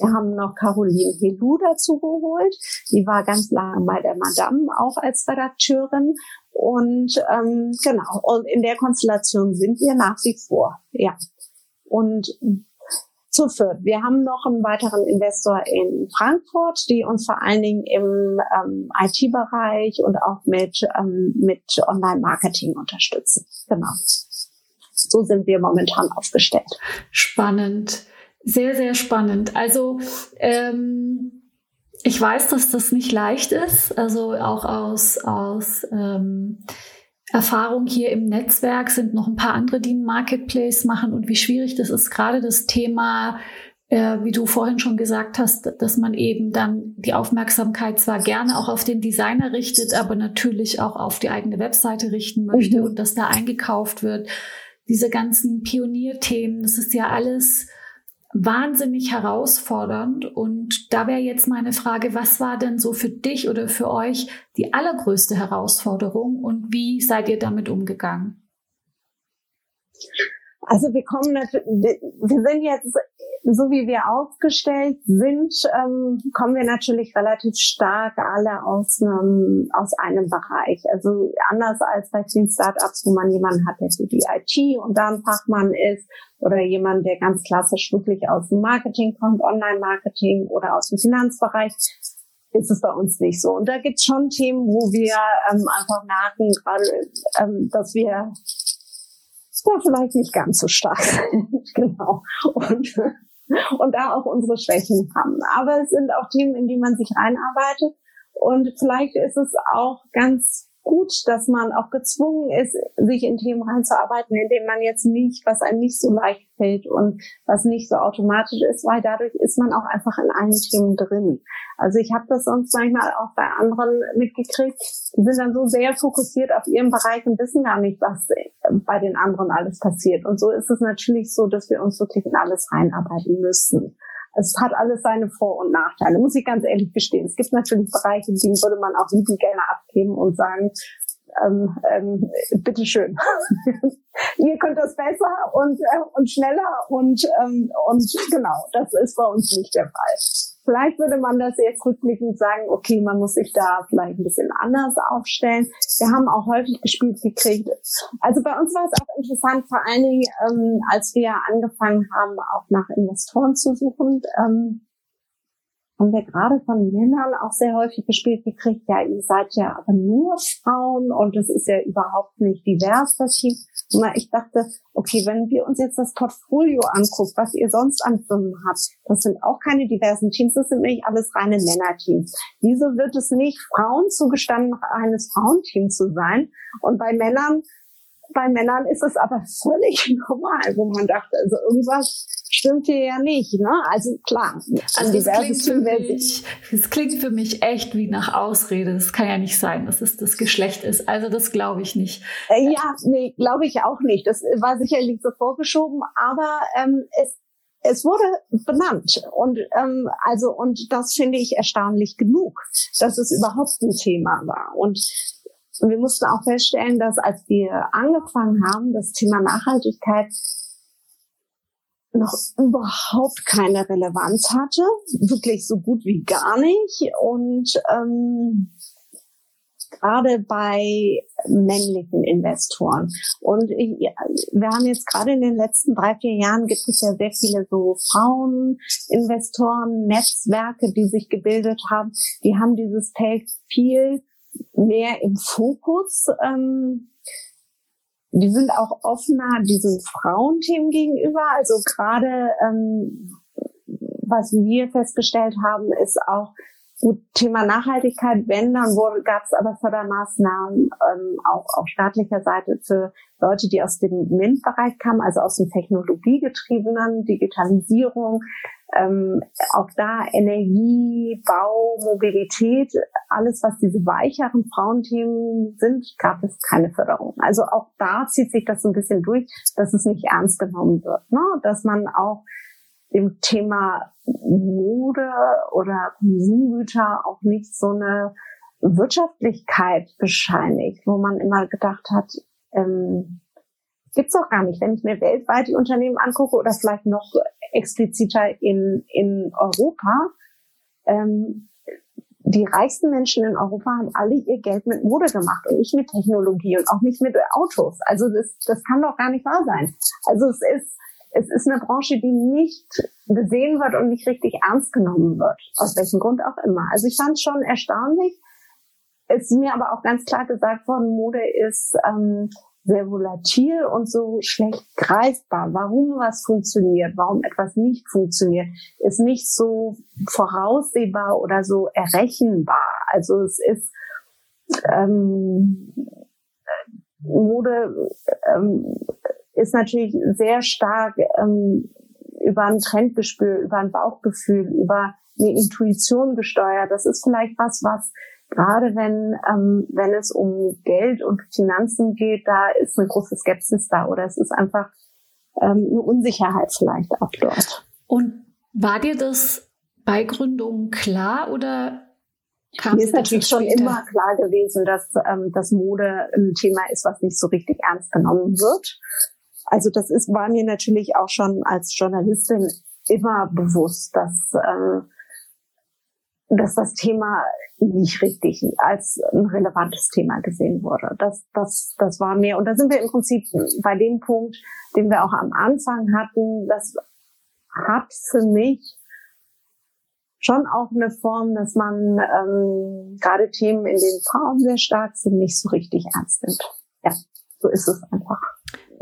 Wir haben noch Caroline Helu dazu geholt. Die war ganz lange bei der Madame auch als Redakteurin. Und ähm, genau, und in der Konstellation sind wir nach wie vor, ja. Und zu viert. Wir haben noch einen weiteren Investor in Frankfurt, die uns vor allen Dingen im ähm, I T-Bereich und auch mit ähm, mit Online-Marketing unterstützen. Genau. So sind wir momentan aufgestellt. Spannend, sehr, sehr spannend. Also ähm ich weiß, dass das nicht leicht ist, also auch aus, aus ähm, Erfahrung hier im Netzwerk sind noch ein paar andere, die einen Marketplace machen und wie schwierig das ist, gerade das Thema, äh, wie du vorhin schon gesagt hast, dass man eben dann die Aufmerksamkeit zwar gerne auch auf den Designer richtet, aber natürlich auch auf die eigene Webseite richten möchte mhm. und dass da eingekauft wird. Diese ganzen Pionierthemen, das ist ja alles wahnsinnig herausfordernd. Und da wäre jetzt meine Frage, was war denn so für dich oder für euch die allergrößte Herausforderung und wie seid ihr damit umgegangen? Also wir kommen natürlich, wir sind jetzt, so wie wir aufgestellt sind, ähm, kommen wir natürlich relativ stark alle aus einem, aus einem Bereich. Also anders als bei vielen Startups, wo man jemanden hat, der für die I T und da ein Fachmann ist oder jemand, der ganz klassisch wirklich aus dem Marketing kommt, Online-Marketing oder aus dem Finanzbereich, ist es bei uns nicht so. Und da gibt es schon Themen, wo wir ähm, einfach merken, gerade, ähm, dass wir ja, vielleicht nicht ganz so stark sind, genau. Und, und da auch unsere Schwächen haben. Aber es sind auch Themen, in die man sich reinarbeitet. Und vielleicht ist es auch ganz gut, dass man auch gezwungen ist, sich in Themen reinzuarbeiten, in denen man jetzt nicht, was einem nicht so leicht fällt und was nicht so automatisch ist, weil dadurch ist man auch einfach in allen Themen drin. Also ich habe das sonst manchmal auch bei anderen mitgekriegt, die sind dann so sehr fokussiert auf ihren Bereich und wissen gar nicht, was bei den anderen alles passiert. Und so ist es natürlich so, dass wir uns wirklich in alles reinarbeiten müssen. Es hat alles seine Vor- und Nachteile, muss ich ganz ehrlich gestehen. Es gibt natürlich Bereiche, die würde man auch liebend gerne abgeben und sagen, ähm, ähm, bitteschön, ihr könnt das besser und äh, und schneller und ähm, und genau, das ist bei uns nicht der Fall. Vielleicht würde man das jetzt rückblickend sagen, okay, man muss sich da vielleicht ein bisschen anders aufstellen. Wir haben auch häufig gespielt gekriegt. Also bei uns war es auch interessant, vor allen Dingen, ähm, als wir angefangen haben, auch nach Investoren zu suchen, ähm, haben wir gerade von Männern auch sehr häufig gespielt gekriegt, ja, ihr seid ja aber nur Frauen und das ist ja überhaupt nicht divers, das hier. Ich dachte, okay, wenn wir uns jetzt das Portfolio angucken, was ihr sonst an Firmen habt, das sind auch keine diversen Teams, das sind nämlich alles reine Männerteams. Wieso wird es nicht Frauen zugestanden, eines Frauenteams zu sein? Und bei Männern, bei Männern ist es aber völlig normal, wo man dachte, also irgendwas stimmt hier ja nicht, ne? Also klar. Also das klingt, für mich, das klingt für mich echt wie nach Ausrede. Das kann ja nicht sein, dass es das Geschlecht ist. Also das glaube ich nicht. Äh, ja, nee, glaube ich auch nicht. Das war sicherlich so vorgeschoben, aber ähm, es es wurde benannt. Und ähm, also und das finde ich erstaunlich genug, dass es überhaupt ein Thema war. Und wir mussten auch feststellen, dass als wir angefangen haben, das Thema Nachhaltigkeit noch überhaupt keine Relevanz hatte, wirklich so gut wie gar nicht. Und ähm, gerade bei männlichen Investoren. Und ich, wir haben jetzt gerade in den letzten drei, vier Jahren gibt es ja sehr viele so Fraueninvestoren, Netzwerke, die sich gebildet haben. Die haben dieses Feld viel mehr im Fokus. Ähm, die sind auch offener diesen Frauenthemen gegenüber. Also gerade, ähm, was wir festgestellt haben, ist auch, gut, Thema Nachhaltigkeit, wenn, dann gab es aber Fördermaßnahmen ähm, auch auf staatlicher Seite für Leute, die aus dem M I N T-Bereich kamen, also aus dem technologiegetriebenen, Digitalisierung, ähm, auch da Energie, Bau, Mobilität, alles, was diese weicheren Frauenthemen sind, gab es keine Förderung. Also auch da zieht sich das so ein bisschen durch, dass es nicht ernst genommen wird, ne? Dass man auch im Thema Mode oder Konsumgüter auch nicht so eine Wirtschaftlichkeit bescheinigt, wo man immer gedacht hat, ähm, gibt's doch gar nicht. Wenn ich mir weltweit die Unternehmen angucke oder vielleicht noch expliziter in, in Europa, ähm, die reichsten Menschen in Europa haben alle ihr Geld mit Mode gemacht und nicht mit Technologie und auch nicht mit Autos. Also das, das kann doch gar nicht wahr sein. Also es ist, Es ist eine Branche, die nicht gesehen wird und nicht richtig ernst genommen wird, aus welchem Grund auch immer. Also ich fand es schon erstaunlich. Es ist mir aber auch ganz klar gesagt worden, Mode ist ähm, sehr volatil und so schlecht greifbar. Warum was funktioniert, warum etwas nicht funktioniert, ist nicht so voraussehbar oder so errechenbar. Also es ist... Ähm, Mode... Ähm, ist natürlich sehr stark ähm, über ein Trendgespür, über ein Bauchgefühl, über eine Intuition gesteuert. Das ist vielleicht was, was gerade wenn ähm, wenn es um Geld und Finanzen geht, da ist eine große Skepsis da oder es ist einfach ähm, eine Unsicherheit vielleicht auch dort. Und war dir das bei Gründung klar oder kam Mir ist natürlich schon immer klar gewesen, dass ähm, das Mode ein Thema ist, was nicht so richtig ernst genommen wird. Also das ist war mir natürlich auch schon als Journalistin immer bewusst, dass äh, dass das Thema nicht richtig als ein relevantes Thema gesehen wurde. Das das das war mir und da sind wir im Prinzip bei dem Punkt, den wir auch am Anfang hatten. Das hat für mich schon auch eine Form, dass man ähm, gerade Themen, in denen Frauen sehr stark sind, nicht so richtig ernst nimmt. Ja, so ist es einfach.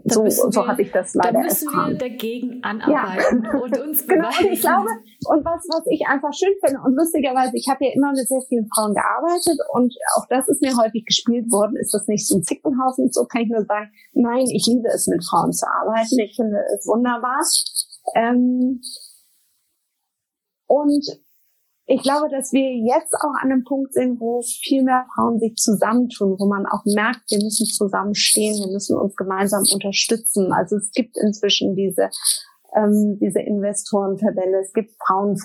Da so so habe ich das leider erfahren. Da müssen erfahren. wir dagegen anarbeiten ja. und uns genau, und ich glaube, und was, was ich einfach schön finde, und lustigerweise, ich habe ja immer mit sehr vielen Frauen gearbeitet und auch das ist mir häufig gespielt worden, ist das nicht so ein Zickenhaus und so, kann ich nur sagen, nein, ich liebe es, mit Frauen zu arbeiten, ich finde es wunderbar. Ähm, und ich glaube, dass wir jetzt auch an einem Punkt sind, wo viel mehr Frauen sich zusammentun, wo man auch merkt, wir müssen zusammenstehen, wir müssen uns gemeinsam unterstützen. Also es gibt inzwischen diese ähm, diese Investorenverbände, es gibt Frauenclubs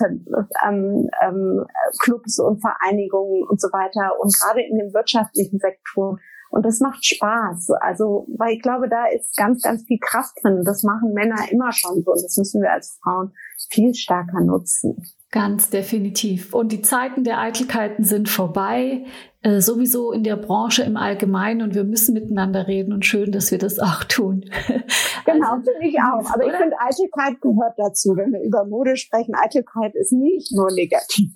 ähm, ähm, und Vereinigungen und so weiter und gerade in den wirtschaftlichen Sektoren. Und das macht Spaß. Also, weil ich glaube, da ist ganz, ganz viel Kraft drin. Das machen Männer immer schon so und das müssen wir als Frauen viel stärker nutzen. Ganz definitiv. Und die Zeiten der Eitelkeiten sind vorbei, äh, sowieso in der Branche im Allgemeinen. Und wir müssen miteinander reden und schön, dass wir das auch tun. Genau, also, finde ich auch. Aber oder? Ich finde, Eitelkeit gehört dazu. Wenn wir über Mode sprechen, Eitelkeit ist nicht nur negativ.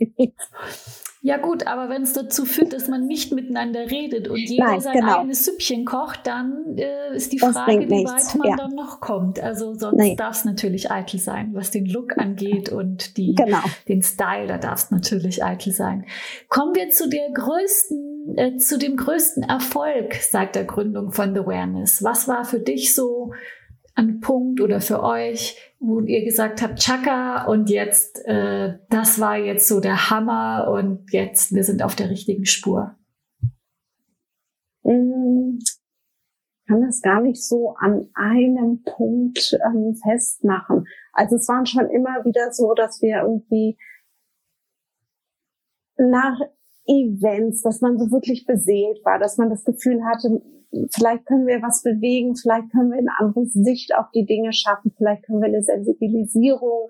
Ja gut, aber wenn es dazu führt, dass man nicht miteinander redet und jeder Nein, sein genau. eigenes Süppchen kocht, dann äh, ist die das Frage, wie weit man ja. dann noch kommt. Also sonst darf es natürlich eitel sein, was den Look angeht und die, genau. den Style, da darf es natürlich eitel sein. Kommen wir zu der größten, äh, zu dem größten Erfolg seit der Gründung von The Awareness. Was war für dich so ein Punkt oder für euch, wo ihr gesagt habt, Chaka, und jetzt, äh, das war jetzt so der Hammer und jetzt, wir sind auf der richtigen Spur? kann das gar nicht so an einem Punkt ähm, festmachen. Also es waren schon immer wieder so, dass wir irgendwie nach Events, dass man so wirklich beseelt war, dass man das Gefühl hatte, vielleicht können wir was bewegen, vielleicht können wir eine andere Sicht auf die Dinge schaffen, vielleicht können wir eine Sensibilisierung.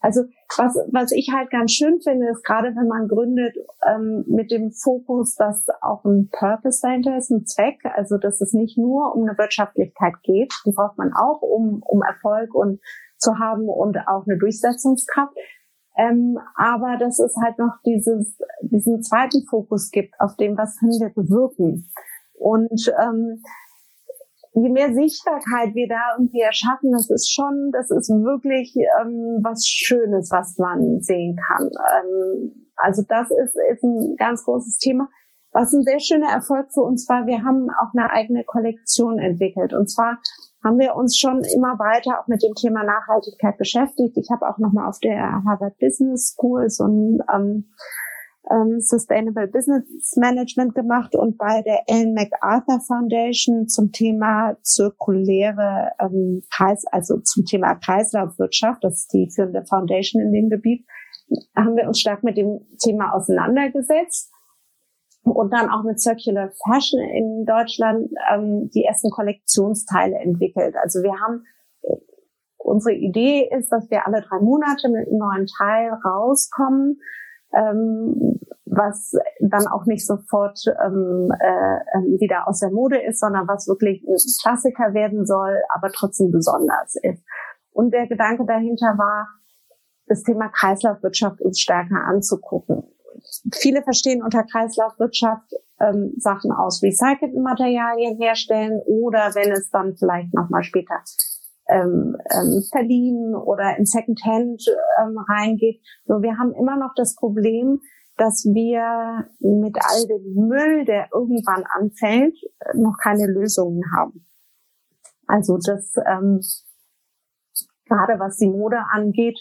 Also was was ich halt ganz schön finde, ist gerade, wenn man gründet, ähm, mit dem Fokus, dass auch ein Purpose dahinter ist, ein Zweck, also dass es nicht nur um eine Wirtschaftlichkeit geht, die braucht man auch, um um Erfolg und zu haben und auch eine Durchsetzungskraft. Ähm, aber dass es halt noch dieses, diesen zweiten Fokus gibt, auf dem, was können wir bewirken. Und ähm, je mehr Sichtbarkeit wir da irgendwie erschaffen, das ist schon, das ist wirklich ähm, was Schönes, was man sehen kann. Ähm, also das ist, ist ein ganz großes Thema. Was ein sehr schöner Erfolg für uns war, wir haben auch eine eigene Kollektion entwickelt. Und zwar haben wir uns schon immer weiter auch mit dem Thema Nachhaltigkeit beschäftigt. Ich habe auch nochmal auf der Harvard Business School so ein ähm, ähm, Sustainable Business Management gemacht und bei der Ellen MacArthur Foundation zum Thema zirkuläre ähm, Kreis, also zum Thema Kreislaufwirtschaft, das ist die führende Foundation in dem Gebiet, haben wir uns stark mit dem Thema auseinandergesetzt. Und dann auch mit Circular Fashion in Deutschland ähm, die ersten Kollektionsteile entwickelt. Also wir haben, unsere Idee ist, dass wir alle drei Monate mit einem neuen Teil rauskommen, ähm, was dann auch nicht sofort ähm, äh, wieder aus der Mode ist, sondern was wirklich ein Klassiker werden soll, aber trotzdem besonders ist. Und der Gedanke dahinter war, das Thema Kreislaufwirtschaft uns stärker anzugucken. Viele verstehen unter Kreislaufwirtschaft ähm, Sachen aus recycelten Materialien herstellen oder wenn es dann vielleicht nochmal später ähm, ähm, verliehen oder in Secondhand ähm, reingeht. Nur wir haben immer noch das Problem, dass wir mit all dem Müll, der irgendwann anfällt, noch keine Lösungen haben. Also das ähm, gerade was die Mode angeht,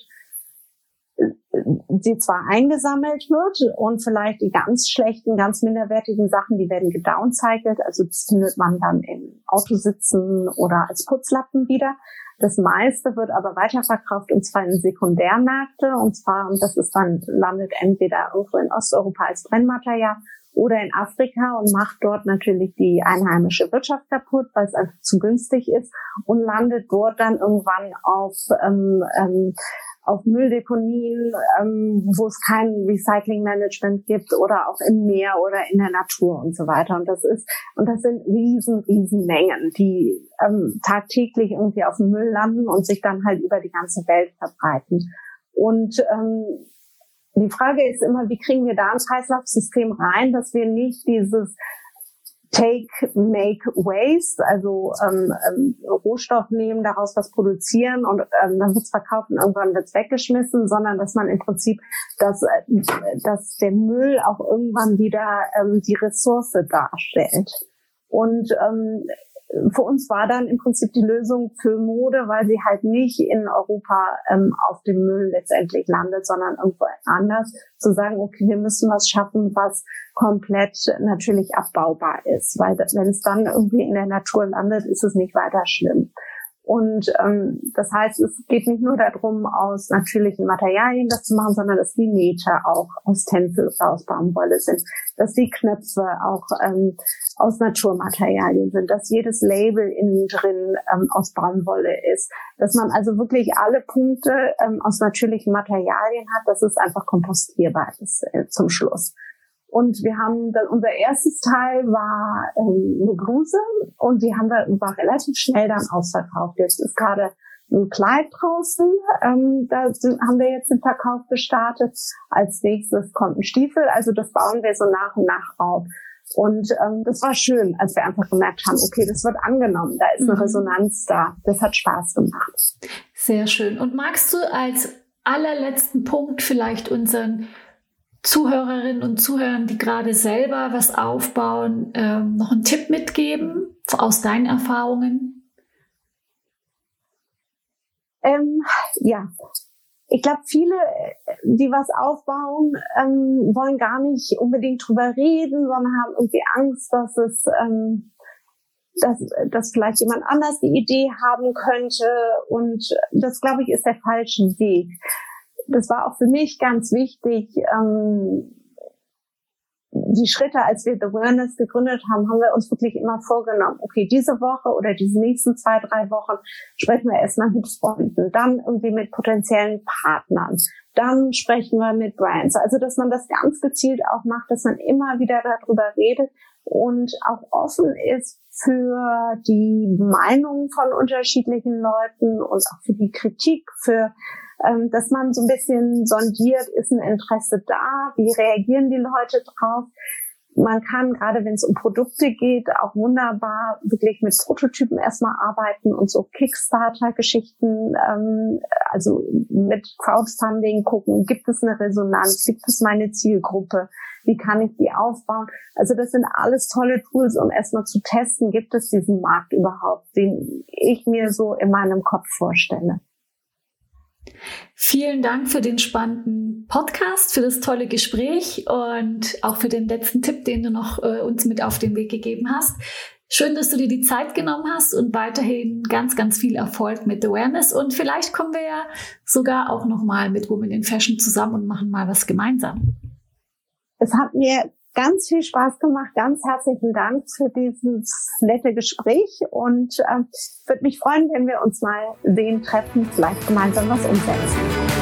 sie zwar eingesammelt wird und vielleicht die ganz schlechten, ganz minderwertigen Sachen, die werden gedowncycelt, also das findet man dann in Autositzen oder als Putzlappen wieder. Das meiste wird aber weiterverkauft und zwar in Sekundärmärkte und zwar, und das ist dann, landet entweder irgendwo in Osteuropa als Brennmaterial oder in Afrika und macht dort natürlich die einheimische Wirtschaft kaputt, weil es einfach zu günstig ist und landet dort dann irgendwann auf ähm, ähm, auf Mülldeponien, ähm, wo es kein Recyclingmanagement gibt oder auch im Meer oder in der Natur und so weiter. Und das ist, und das sind riesen, riesen Mengen, die ähm, tagtäglich irgendwie auf dem Müll landen und sich dann halt über die ganze Welt verbreiten. Und ähm, die Frage ist immer, wie kriegen wir da ein Kreislaufsystem rein, dass wir nicht dieses Take, make, waste, also ähm, ähm, Rohstoff nehmen, daraus was produzieren und ähm, dann wird's verkauft und irgendwann wird's weggeschmissen, sondern dass man im Prinzip, dass, äh, dass der Müll auch irgendwann wieder ähm, die Ressource darstellt. Und ähm, für uns war dann im Prinzip die Lösung für Mode, weil sie halt nicht in Europa ähm, auf dem Müll letztendlich landet, sondern irgendwo anders, zu sagen, okay, wir müssen was schaffen, was komplett natürlich abbaubar ist, weil wenn es dann irgendwie in der Natur landet, ist es nicht weiter schlimm. Und ähm, das heißt, es geht nicht nur darum, aus natürlichen Materialien das zu machen, sondern dass die Nähte auch aus Tencel oder aus Baumwolle sind, dass die Knöpfe auch ähm, aus Naturmaterialien sind, dass jedes Label innen drin ähm, aus Baumwolle ist, dass man also wirklich alle Punkte ähm, aus natürlichen Materialien hat, dass es einfach kompostierbar ist äh, zum Schluss. Und wir haben dann, unser erstes Teil war ähm, eine Bluse und die haben wir war relativ schnell dann ausverkauft. Jetzt ist gerade ein Kleid draußen, ähm, da sind, haben wir jetzt den Verkauf gestartet. Als nächstes kommt ein Stiefel, also das bauen wir so nach und nach auf. Und ähm, das war schön, als wir einfach gemerkt haben, okay, das wird angenommen, da ist eine Resonanz da, das hat Spaß gemacht. Sehr schön. Und magst du als allerletzten Punkt vielleicht unseren Zuhörerinnen und Zuhörern, die gerade selber was aufbauen, ähm, noch einen Tipp mitgeben aus deinen Erfahrungen? Ähm, ja, ich glaube, viele, die was aufbauen, ähm, wollen gar nicht unbedingt drüber reden, sondern haben irgendwie Angst, dass es ähm, dass, dass vielleicht jemand anders die Idee haben könnte. Und das, glaube ich, ist der falsche Weg. Das war auch für mich ganz wichtig. Ähm, die Schritte, als wir The Awareness gegründet haben, haben wir uns wirklich immer vorgenommen. Okay, diese Woche oder diese nächsten zwei, drei Wochen sprechen wir erstmal mit Freunden, dann irgendwie mit potenziellen Partnern, dann sprechen wir mit Brands. Also, dass man das ganz gezielt auch macht, dass man immer wieder darüber redet und auch offen ist für die Meinungen von unterschiedlichen Leuten und auch für die Kritik, für dass man so ein bisschen sondiert, ist ein Interesse da, wie reagieren die Leute drauf. Man kann, gerade wenn es um Produkte geht, auch wunderbar wirklich mit Prototypen erstmal arbeiten und so Kickstarter-Geschichten, ähm, also mit Crowdfunding gucken, gibt es eine Resonanz, gibt es meine Zielgruppe, wie kann ich die aufbauen? Also das sind alles tolle Tools, um erstmal zu testen, gibt es diesen Markt überhaupt, den ich mir so in meinem Kopf vorstelle. Vielen Dank für den spannenden Podcast, für das tolle Gespräch und auch für den letzten Tipp, den du noch äh, uns mit auf den Weg gegeben hast. Schön, dass du dir die Zeit genommen hast und weiterhin ganz, ganz viel Erfolg mit Awareness. Und vielleicht kommen wir ja sogar auch nochmal mit Women in Fashion zusammen und machen mal was gemeinsam. Es hat mir ganz viel Spaß gemacht. Ganz herzlichen Dank für dieses nette Gespräch und äh, würde mich freuen, wenn wir uns mal sehen, treffen, vielleicht gemeinsam was umsetzen.